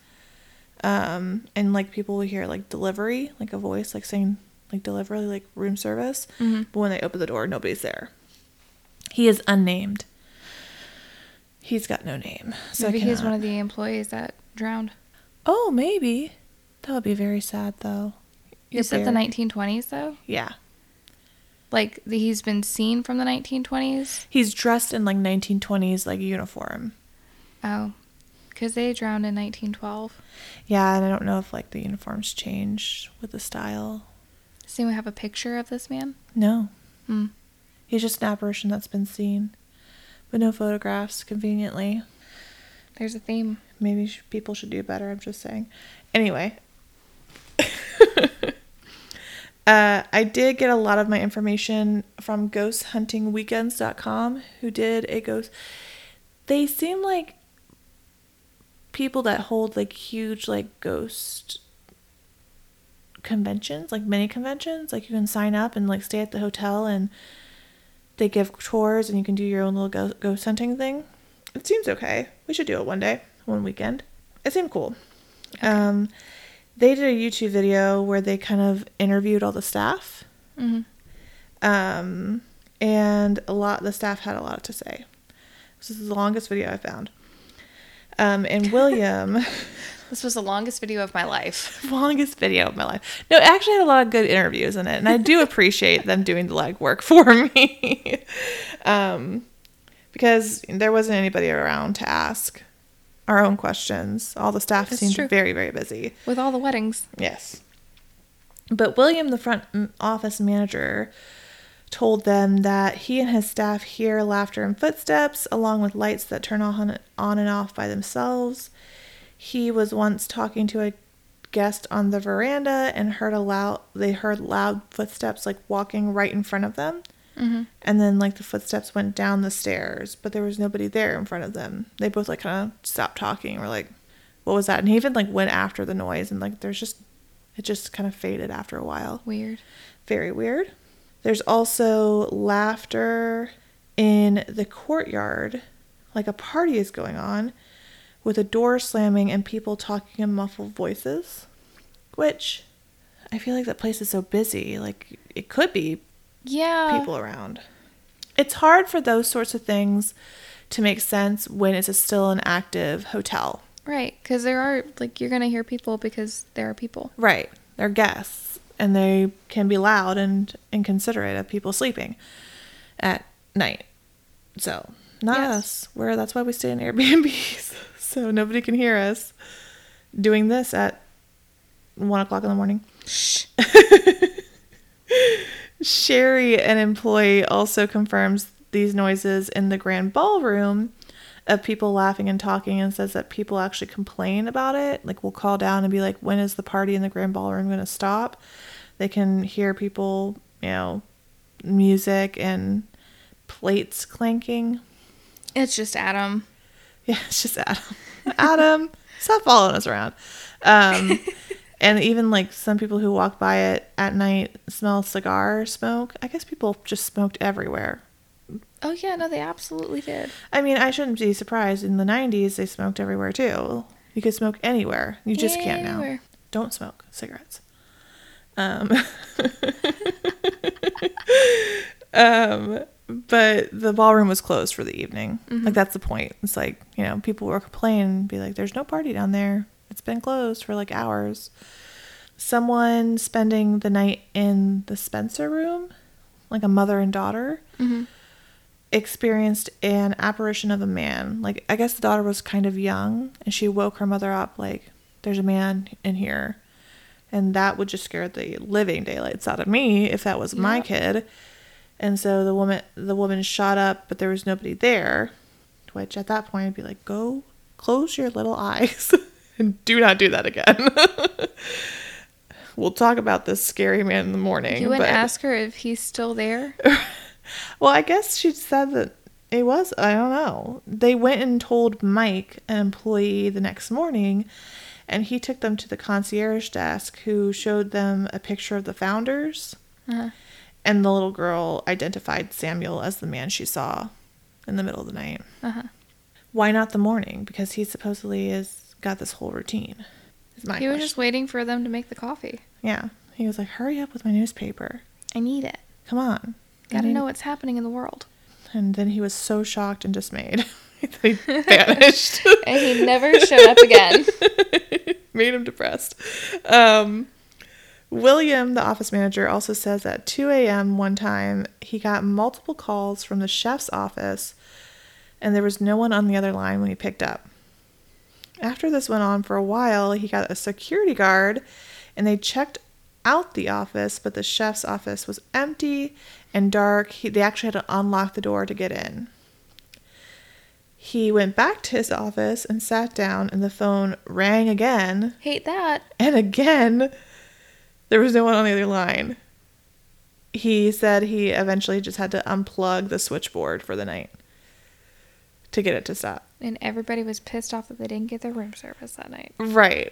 Um, and, like, people will hear, like, delivery, like, a voice, like, saying, like, delivery, like, room service. Mm-hmm. But when they open the door, nobody's there. He is unnamed. He's got no name. So maybe he's one of the employees that drowned. Oh, maybe. That would be very sad, though. You're you said there. The nineteen twenties, though? Yeah. Like, he's been seen from the nineteen twenties? He's dressed in, like, nineteen twenties, like, uniform. Oh. Because they drowned in nineteen twelve. Yeah, and I don't know if, like, the uniforms change with the style. Does anyone have a picture of this man? No. Hmm. He's just an apparition that's been seen. But no photographs, conveniently. There's a theme. Maybe sh- people should do better, I'm just saying. Anyway. uh, I did get a lot of my information from ghost hunting weekends dot com, who did a ghost... They seem like... people that hold, like, huge, like, ghost conventions, like, mini conventions. Like, you can sign up and, like, stay at the hotel, and they give tours, and you can do your own little ghost hunting thing. It seems okay. We should do it one day, one weekend. It seemed cool. Okay. Um, they did a YouTube video where they kind of interviewed all the staff. Mm-hmm. Um, and a lot, the staff had a lot to say. This is the longest video I found. Um, and William... This was the longest video of my life. Longest video of my life. No, it actually had a lot of good interviews in it. And I do appreciate them doing the legwork for me. um, because there wasn't anybody around to ask our own questions. All the staff That's seemed true. very, very busy. With all the weddings. Yes. But William, the front office manager, told them that he and his staff hear laughter and footsteps, along with lights that turn on and off by themselves. He was once talking to a guest on the veranda and heard a loud, they heard loud footsteps like walking right in front of them. Mm-hmm. And then like the footsteps went down the stairs, but there was nobody there in front of them. They both like kind of stopped talking and were like, what was that? And he even like went after the noise and like there's just, it just kind of faded after a while. Weird. Very weird. There's also laughter in the courtyard, like a party is going on, with a door slamming and people talking in muffled voices, which I feel like that place is so busy. Like, it could be yeah. people around. It's hard for those sorts of things to make sense when it's a still an active hotel. Right, because there are, like, you're going to hear people because there are people. Right, they're guests, and they can be loud and inconsiderate of people sleeping at night. So, not yes. us. We're, that's why we stay in Airbnbs. So nobody can hear us doing this at one o'clock in the morning. Shh. Sherry, an employee, also confirms these noises in the grand ballroom of people laughing and talking and says that people actually complain about it. Like, we'll call down and be like, when is the party in the grand ballroom going to stop? They can hear people, you know, music and plates clanking. It's just Adam. Yeah, it's just Adam. Adam, stop following us around. Um, and even, like, some people who walk by it at night smell cigar smoke. I guess people just smoked everywhere. Oh, yeah. No, they absolutely did. I mean, I shouldn't be surprised. In the nineties, they smoked everywhere, too. You could smoke anywhere. You just anywhere. can't now. Don't smoke cigarettes. Um, um But the ballroom was closed for the evening. Mm-hmm. Like, that's the point. It's like, you know, people were complaining, be like, there's no party down there. It's been closed for, like, hours. Someone spending the night in the Spencer room, like a mother and daughter, mm-hmm. experienced an apparition of a man. Like, I guess the daughter was kind of young, and she woke her mother up, like, there's a man in here. And that would just scare the living daylights out of me if that was yeah. my kid. And so the woman the woman shot up, but there was nobody there, which at that point I'd be like, go close your little eyes and do not do that again. We'll talk about this scary man in the morning. You wouldn't but... ask her if he's still there? Well, I guess she said that it was. I don't know. They went and told Mike, an employee, the next morning, and he took them to the concierge desk, who showed them a picture of the founders. Uh-huh. And the little girl identified Samuel as the man she saw in the middle of the night. Uh-huh. Why not the morning? Because he supposedly has got this whole routine. Is my he question. was just waiting for them to make the coffee. Yeah. He was like, hurry up with my newspaper. I need it. Come on. Gotta need... know what's happening in the world. And then he was so shocked and dismayed. He vanished. And he never showed up again. Made him depressed. Um... William, the office manager, also says that two a.m. one time he got multiple calls from the chef's office and there was no one on the other line when he picked up. After this went on for a while, he got a security guard and they checked out the office, but the chef's office was empty and dark. He, they actually had to unlock the door to get in. He went back to his office and sat down and the phone rang again. Hate that. And again... There was no one on the other line. He said he eventually just had to unplug the switchboard for the night to get it to stop. And everybody was pissed off that they didn't get their room service that night. Right.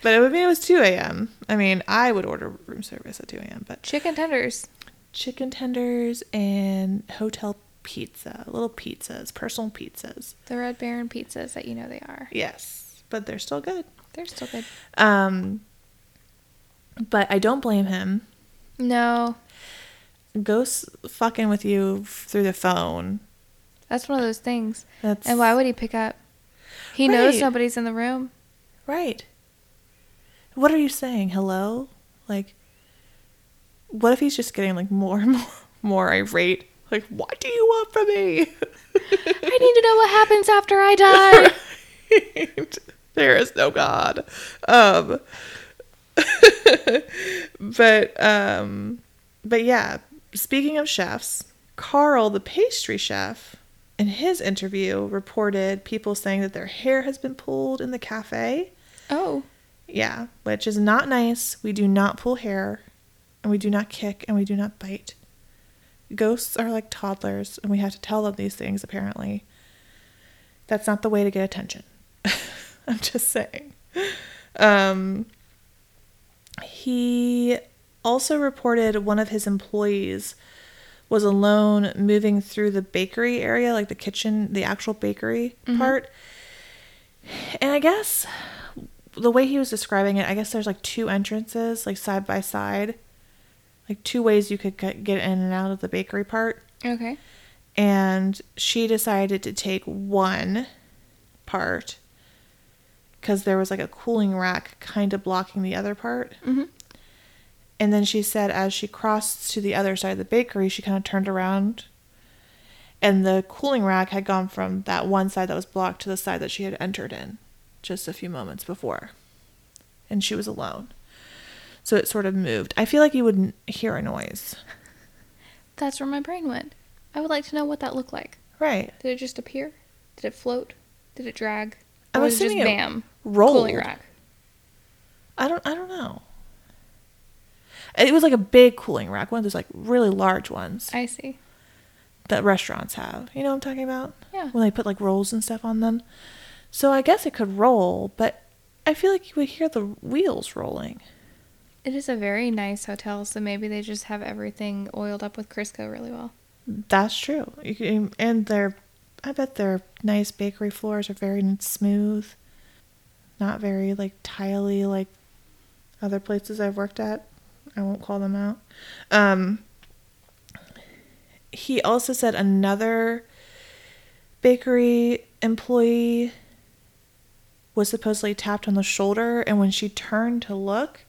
But it would mean it was two a.m. I mean, I would order room service at two a.m. But chicken tenders. Chicken tenders and hotel pizza. Little pizzas. Personal pizzas. The Red Baron pizzas that you know they are. Yes. But they're still good. They're still good. Um... But I don't blame him. No. Ghosts fucking with you through the phone. That's one of those things. That's... And why would he pick up? He right. knows nobody's in the room. Right. What are you saying? Hello? Like, what if he's just getting, like, more and more, more irate? Like, what do you want from me? I need to know what happens after I die. Right. There is no God. Um... but um but yeah, speaking of chefs, Carl the pastry chef in his interview, reported people saying that their hair has been pulled in the cafe. Oh. Yeah, which is not nice. We do not pull hair, and we do not kick, and we do not bite. Ghosts are like toddlers, and we have to tell them these things, apparently. That's not the way to get attention. I'm just saying. Um, he also reported one of his employees was alone moving through the bakery area, like the kitchen, the actual bakery mm-hmm. part. And I guess the way he was describing it, I guess there's like two entrances, like side by side, like two ways you could get in and out of the bakery part. Okay. And she decided to take one part because there was like a cooling rack kind of blocking the other part. Mm-hmm. And then she said as she crossed to the other side of the bakery, she kind of turned around. And the cooling rack had gone from that one side that was blocked to the side that she had entered in just a few moments before. And she was alone. So it sort of moved. I feel like you wouldn't hear a noise. That's where my brain went. I would like to know what that looked like. Right. Did it just appear? Did it float? Did it drag? Or I'm was assuming it just, it bam, rolled. Cooling rack. I don't, I don't know. It was like a big cooling rack, one of those like really large ones. I see. That restaurants have. You know what I'm talking about? Yeah. When they put like rolls and stuff on them. So I guess it could roll, but I feel like you would hear the wheels rolling. It is a very nice hotel, so maybe they just have everything oiled up with Crisco really well. That's true. You can, and their, I bet their nice bakery floors are very smooth. Not very like tiley like other places I've worked at. I won't call them out. Um, he also said another bakery employee was supposedly tapped on the shoulder, and when she turned to look,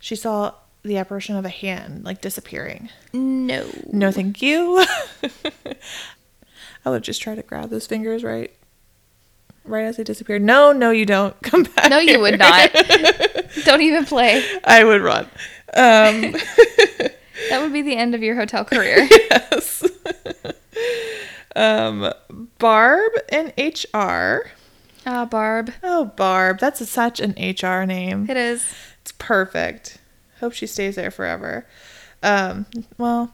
she saw the apparition of a hand, like, disappearing. No. No, thank you. I would just try to grab those fingers right right as they disappeared. No, no, you don't. Come back. No, you here. Would not. Don't even play. I would run. Um, that would be the end of your hotel career. Yes. um, Barb and H R. Ah, oh, Barb. Oh, Barb. That's a, such an H R name. It is. It's perfect. Hope she stays there forever. Um, well,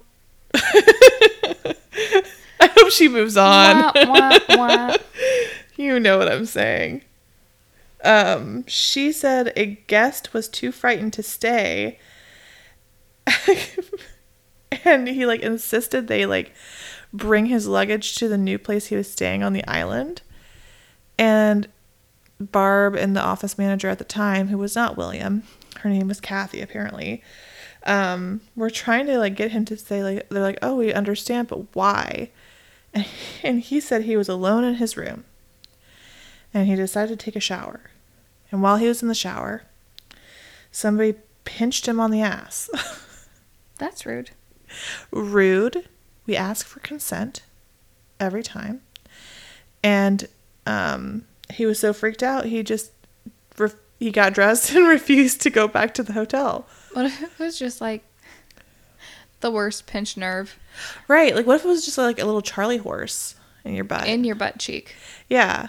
I hope she moves on. Wah, wah, wah. You know what I'm saying. Um, she said a guest was too frightened to stay. And he like insisted they like bring his luggage to the new place he was staying on the island. And Barb and the office manager at the time, who was not William, her name was Kathy apparently, um, were trying to like get him to say like, they're like, oh, we understand, but why? And, and he said he was alone in his room and he decided to take a shower. And while he was in the shower, somebody pinched him on the ass. That's rude. Rude. We ask for consent every time. And um, he was so freaked out, he just re- he got dressed and refused to go back to the hotel. What if it was just like the worst pinched nerve? Right. Like, what if it was just like a little Charlie horse in your butt? In your butt cheek. Yeah.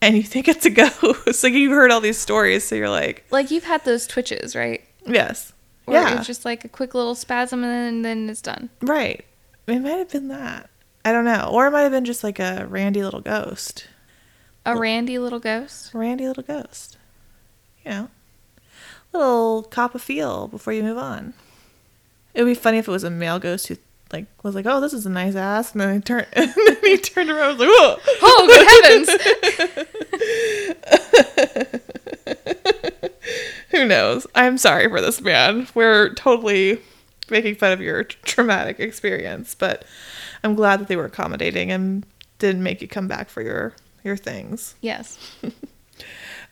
And you think it's a ghost. Like, you've heard all these stories, so you're like... Like, you've had those twitches, right? Yes. Or yeah. It's just like a quick little spasm and then, and then it's done. Right. It might have been that. I don't know. Or it might have been just like a randy little ghost. A L- randy little ghost? Randy little ghost. You know. Little cop a feel before you move on. It would be funny if it was a male ghost who like was like, oh, this is a nice ass. And then he turned, and then he turned around and was like, whoa. Oh, good heavens. Who knows? I'm sorry for this man. We're totally making fun of your t- traumatic experience, but I'm glad that they were accommodating and didn't make you come back for your, your things. Yes.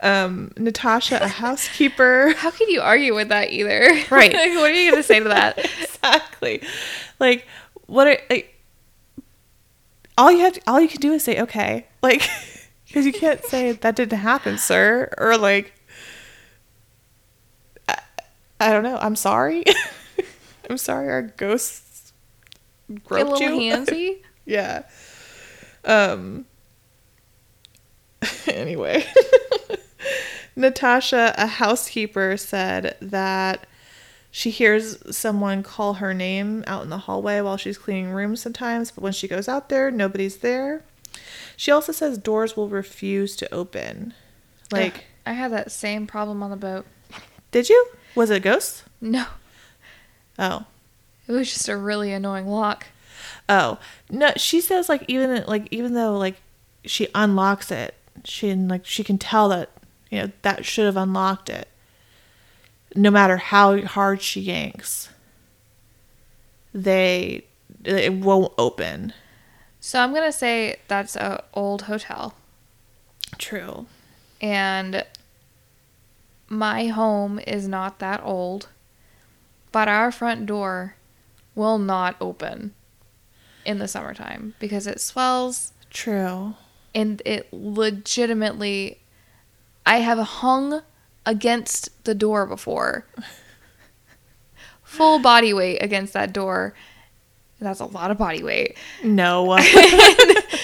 um, Natasha, a housekeeper. How could you argue with that either? Right. Like, what are you going to say to that? Exactly. Like, what are, like, all you have to, all you can do is say, okay. Like, because you can't say that didn't happen, sir. Or like, I don't know. I'm sorry. I'm sorry our ghosts groped you. A little handsy? Yeah. Um, anyway, Natasha, a housekeeper, said that she hears someone call her name out in the hallway while she's cleaning rooms sometimes, but when she goes out there, nobody's there. She also says doors will refuse to open. Like, Ugh, I had that same problem on the boat. Did you? Was it a ghost? No. Oh. It was just a really annoying lock. Oh. No, she says like even like even though like she unlocks it, she like she can tell that, you know, that should have unlocked it. No matter how hard she yanks, they it won't open. So I'm gonna say that's an old hotel. True. And my home is not that old, but our front door will not open in the summertime because it swells. True. And it legitimately, I have hung against the door before. Full body weight against that door. That's a lot of body weight. No. It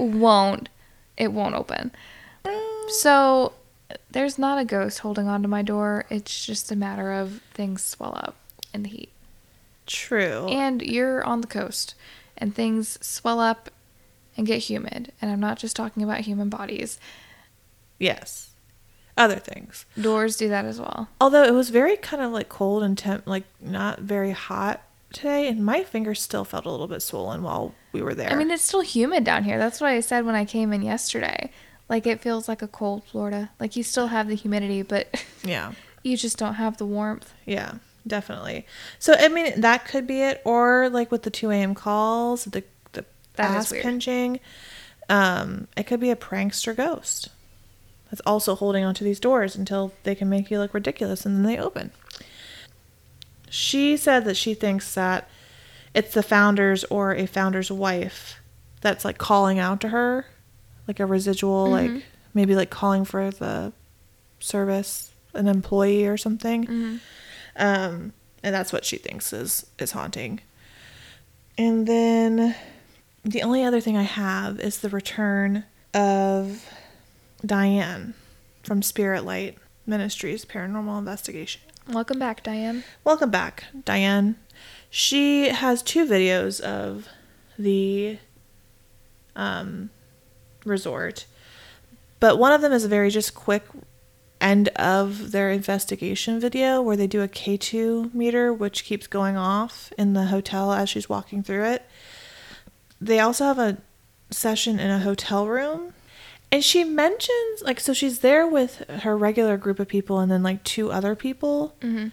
won't. It won't open. So there's not a ghost holding onto my door. It's just a matter of things swell up in the heat. True. And you're on the coast and things swell up and get humid. And I'm not just talking about human bodies. Yes. Other things. Doors do that as well. Although it was very kind of like cold and temp, like not very hot today, and my fingers still felt a little bit swollen while we were there. I mean, it's still humid down here. That's what I said when I came in yesterday. Like, it feels like a cold Florida. Like, you still have the humidity, but yeah, you just don't have the warmth. Yeah, definitely. So, I mean, that could be it, or like with the two a.m. calls, the the that ass pinching. Um, it could be a prankster ghost that's also holding onto these doors until they can make you look ridiculous and then they open. She said that she thinks that it's the founders or a founder's wife that's like calling out to her, like a residual, mm-hmm. like maybe like calling for the service, an employee or something. Mm-hmm. Um, and that's what she thinks is, is haunting. And then the only other thing I have is the return of Diane from Spirit Light Ministries Paranormal Investigation. Welcome back, Diane. Welcome back, Diane. She has two videos of the um, resort, but one of them is a very just quick end of their investigation video where they do a K two meter, which keeps going off in the hotel as she's walking through it. They also have a session in a hotel room. And she mentions, like, so she's there with her regular group of people and then, like, two other people, mm-hmm.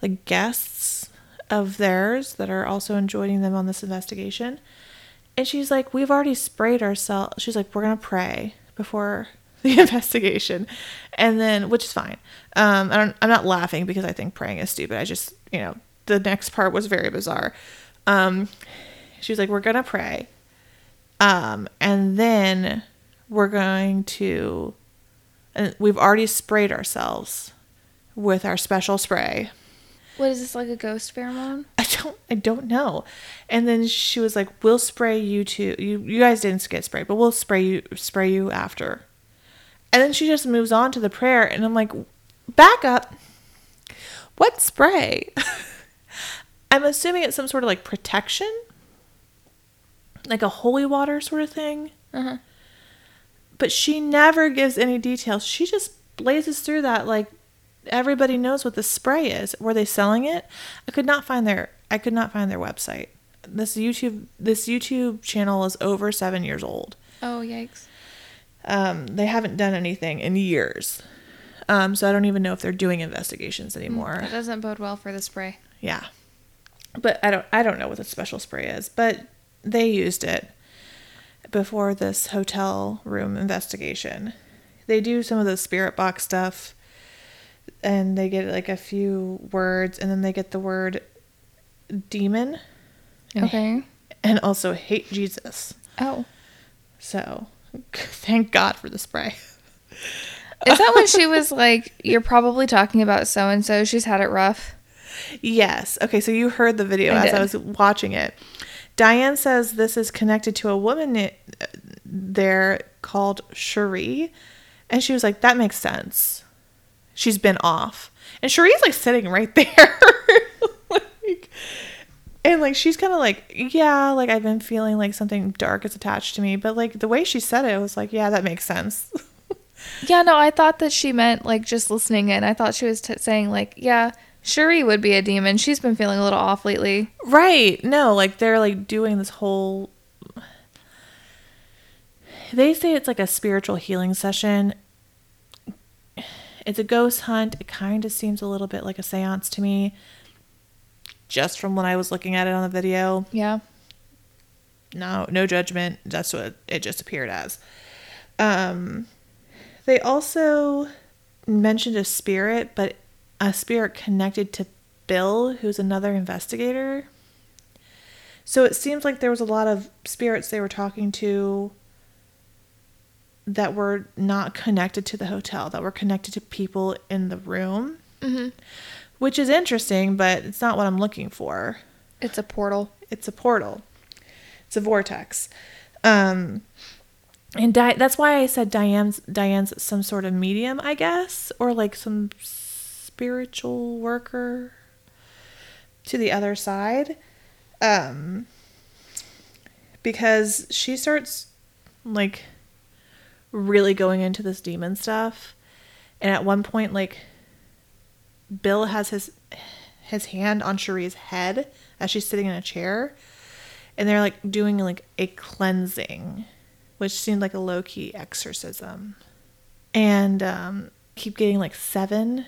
like, guests of theirs that are also joining them on this investigation. And she's like, we've already sprayed ourselves. She's like, we're going to pray before the investigation. And then, which is fine. Um, I don't, I'm not laughing because I think praying is stupid. I just, you know, the next part was very bizarre. Um, she was like, we're going to pray. Um, and then... we're going to, and we've already sprayed ourselves with our special spray. What is this, like a ghost pheromone? I don't, I don't know. And then she was like, "We'll spray you too. You, you guys didn't get sprayed, but we'll spray you, spray you after." And then she just moves on to the prayer, and I'm like, "Back up! What spray?" I'm assuming it's some sort of like protection, like a holy water sort of thing. Uh huh. But she never gives any details. She just blazes through that like everybody knows what the spray is. Were they selling it? I could not find their I could not find their website. This YouTube this YouTube channel is over seven years old. Oh, yikes. Um, they haven't done anything in years. Um, so I don't even know if they're doing investigations anymore. That doesn't bode well for the spray. Yeah. But I don't I don't know what the special spray is, but they used it before this hotel room investigation. They do some of the spirit box stuff and they get like a few words and then they get the word demon. Okay. And also hate Jesus. Oh. So thank God for the spray. Is that when she was like, you're probably talking about so-and-so, she's had it rough? Yes. Okay. So you heard the video I as did. I was watching it. Diane says this is connected to a woman there called Cherie. And she was like, that makes sense. She's been off. And Cherie's like sitting right there. like, and like, she's kind of like, yeah, like I've been feeling like something dark is attached to me. But like the way she said it, I was like, yeah, that makes sense. Yeah, no, I thought that she meant like just listening in. I thought she was t- saying like, yeah, Cherie would be a demon. She's been feeling a little off lately. Right. No, like they're like doing this whole... They say it's like a spiritual healing session. It's a ghost hunt. It kind of seems a little bit like a seance to me. Just from when I was looking at it on the video. Yeah. No, no judgment. That's what it just appeared as. Um... They also mentioned a spirit, but a spirit connected to Bill, who's another investigator. So it seems like there was a lot of spirits they were talking to that were not connected to the hotel, that were connected to people in the room, mm-hmm. which is interesting, but it's not what I'm looking for. It's a portal. It's a portal. It's a vortex. Um... And Di- that's why I said Diane's Diane's some sort of medium, I guess, or like some spiritual worker to the other side. Um, because she starts like really going into this demon stuff. And at one point, like Bill has his, his hand on Cherie's head as she's sitting in a chair. And they're like doing like a cleansing, which seemed like a low-key exorcism. And um, keep getting, like, seven.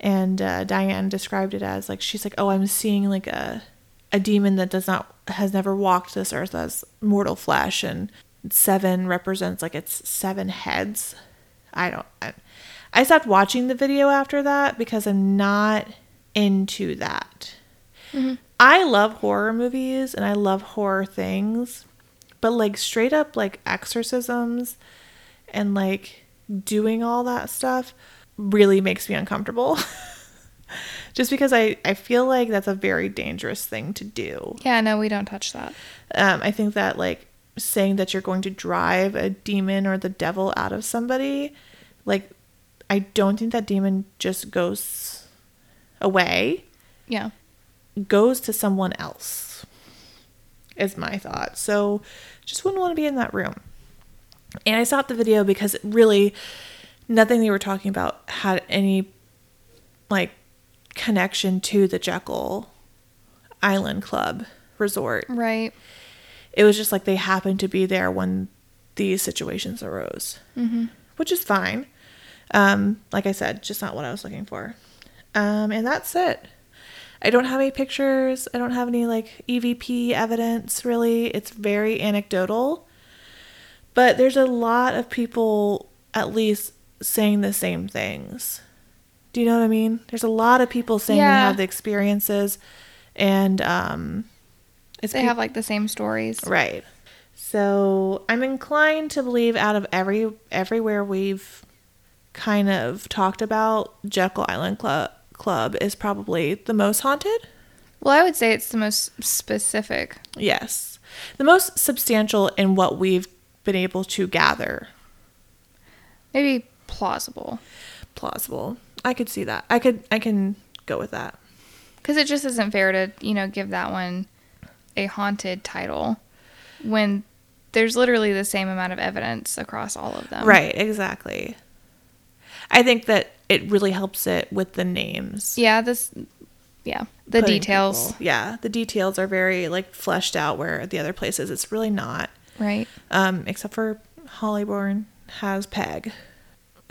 And uh, Diane described it as, like, she's like, oh, I'm seeing, like, a a demon that does not, has never walked this earth as mortal flesh. And seven represents, like, it's seven heads. I don't, I, I stopped watching the video after that because I'm not into that. Mm-hmm. I love horror movies and I love horror things. But, like, straight up, like, exorcisms and, like, doing all that stuff really makes me uncomfortable. Just because I, I feel like that's a very dangerous thing to do. Yeah, no, we don't touch that. Um, I think that, like, saying that you're going to drive a demon or the devil out of somebody, like, I don't think that demon just goes away. Yeah. Goes to someone else is my thought. So... Just wouldn't want to be in that room. And I stopped the video because really nothing they were talking about had any like connection to the Jekyll Island Club resort. Right. It was just like they happened to be there when these situations arose, mm-hmm. which is fine. Um, like I said, just not what I was looking for. Um, and that's it. I don't have any pictures. I don't have any like E V P evidence, really. It's very anecdotal. But there's a lot of people at least saying the same things. Do you know what I mean? There's a lot of people saying yeah. they have the experiences and um, it's they pe- have like the same stories. Right. So I'm inclined to believe out of every everywhere we've kind of talked about, Jekyll Island Club. Club is probably the most haunted. Well, I would say it's the most specific. Yes. The most substantial in what we've been able to gather. Maybe plausible. Plausible. I could see that. I could I can go with that. Because it just isn't fair to, you know, give that one a haunted title when there's literally the same amount of evidence across all of them. Right, exactly. I think that it really helps it with the names. Yeah, this, yeah, the Putting details. People. Yeah, the details are very like fleshed out where the other places it's really not. Right. Um, except for Hollybourne has Peg,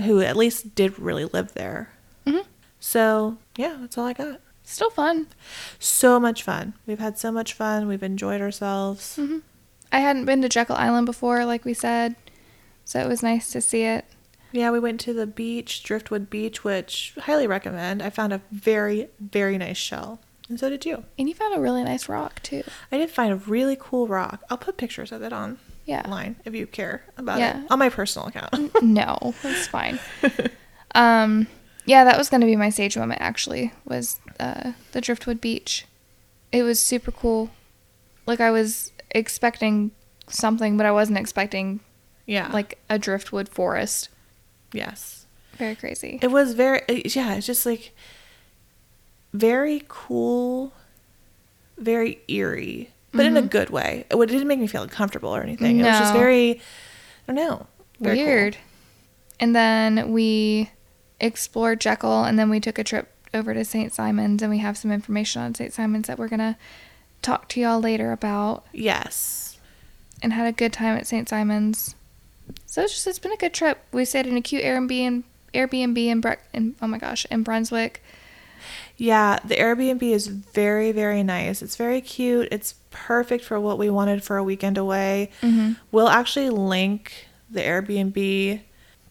who at least did really live there. Mm-hmm. So yeah, that's all I got. Still fun. So much fun. We've had so much fun. We've enjoyed ourselves. Mm-hmm. I hadn't been to Jekyll Island before, like we said, so it was nice to see it. Yeah, we went to the beach, Driftwood Beach, which highly recommend. I found a very, very nice shell. And so did you. And you found a really nice rock, too. I did find a really cool rock. I'll put pictures of it on yeah. online if you care about yeah. it. On my personal account. No, that's fine. um, yeah, that was going to be my sage moment, actually, was uh, the Driftwood Beach. It was super cool. like I was expecting something, but I wasn't expecting yeah like a driftwood forest. Yes. Very crazy. It was very yeah, it's just like very cool, very eerie, but mm-hmm. in a good way. It didn't make me feel uncomfortable or anything. No. It was just very, I don't know, very weird. Cool. And then we explored Jekyll, and then we took a trip over to Saint Simon's, and we have some information on Saint Simon's that we're going to talk to y'all later about. Yes. And had a good time at Saint Simon's. So it's just, it's been a good trip. We stayed in a cute Airbnb, Airbnb in, Bre- in, oh my gosh, in Brunswick. Yeah, the Airbnb is very, very nice. It's very cute. It's perfect for what we wanted for a weekend away. Mm-hmm. We'll actually link the Airbnb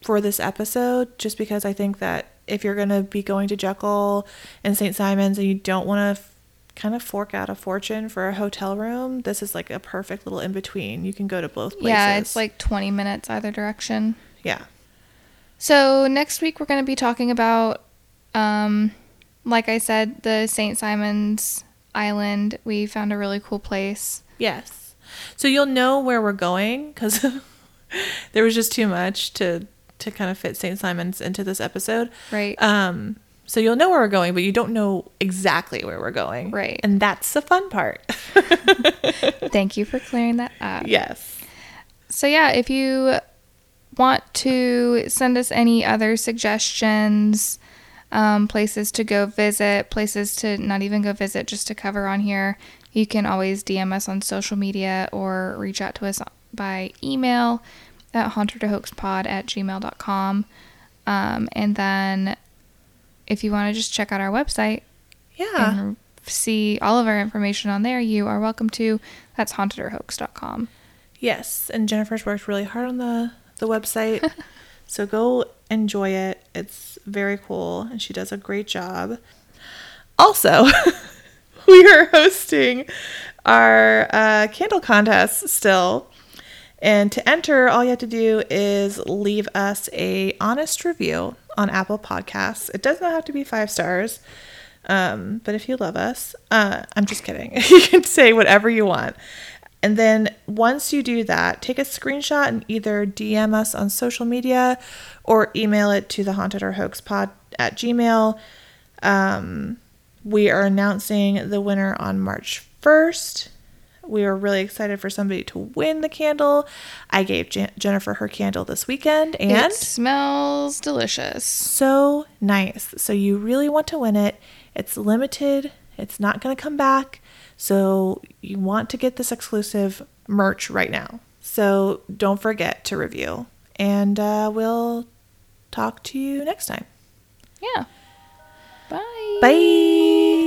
for this episode, just because I think that if you're going to be going to Jekyll and Saint Simon's and you don't want to f- kind of fork out a fortune for a hotel room, this is like a perfect little in-between. You can go to both places. Yeah, it's like twenty minutes either direction. Yeah. So next week we're going to be talking about, um, like I said, the Saint Simon's Island. We found a really cool place. Yes. So you'll know where we're going, because there was just too much to... to kind of fit Saint Simon's into this episode. Right. Um, so you'll know where we're going, but you don't know exactly where we're going. Right. And that's the fun part. Thank you for clearing that up. Yes. So yeah, if you want to send us any other suggestions, um, places to go visit, places to not even go visit, just to cover on here, you can always D M us on social media or reach out to us by email at haunted or hoaxed pod at gmail dot com. Um, and then if you want to just check out our website yeah, and see all of our information on there, you are welcome to. That's haunted or hoaxed dot com. Yes, and Jennifer's worked really hard on the, the website, so go enjoy it. It's very cool, and she does a great job. Also, we are hosting our uh, candle contest still. And to enter, all you have to do is leave us a honest review on Apple Podcasts. It does not have to be five stars, um, but if you love us, uh, I'm just kidding. You can say whatever you want. And then once you do that, take a screenshot and either D M us on social media or email it to the haunted or hoax pod at Gmail. Um, we are announcing the winner on March first. We were really excited for somebody to win the candle. I gave Jan- Jennifer her candle this weekend, and it smells delicious. So nice. So you really want to win it. It's limited. It's not going to come back. So you want to get this exclusive merch right now. So don't forget to review, and uh, we'll talk to you next time. Yeah. Bye. Bye.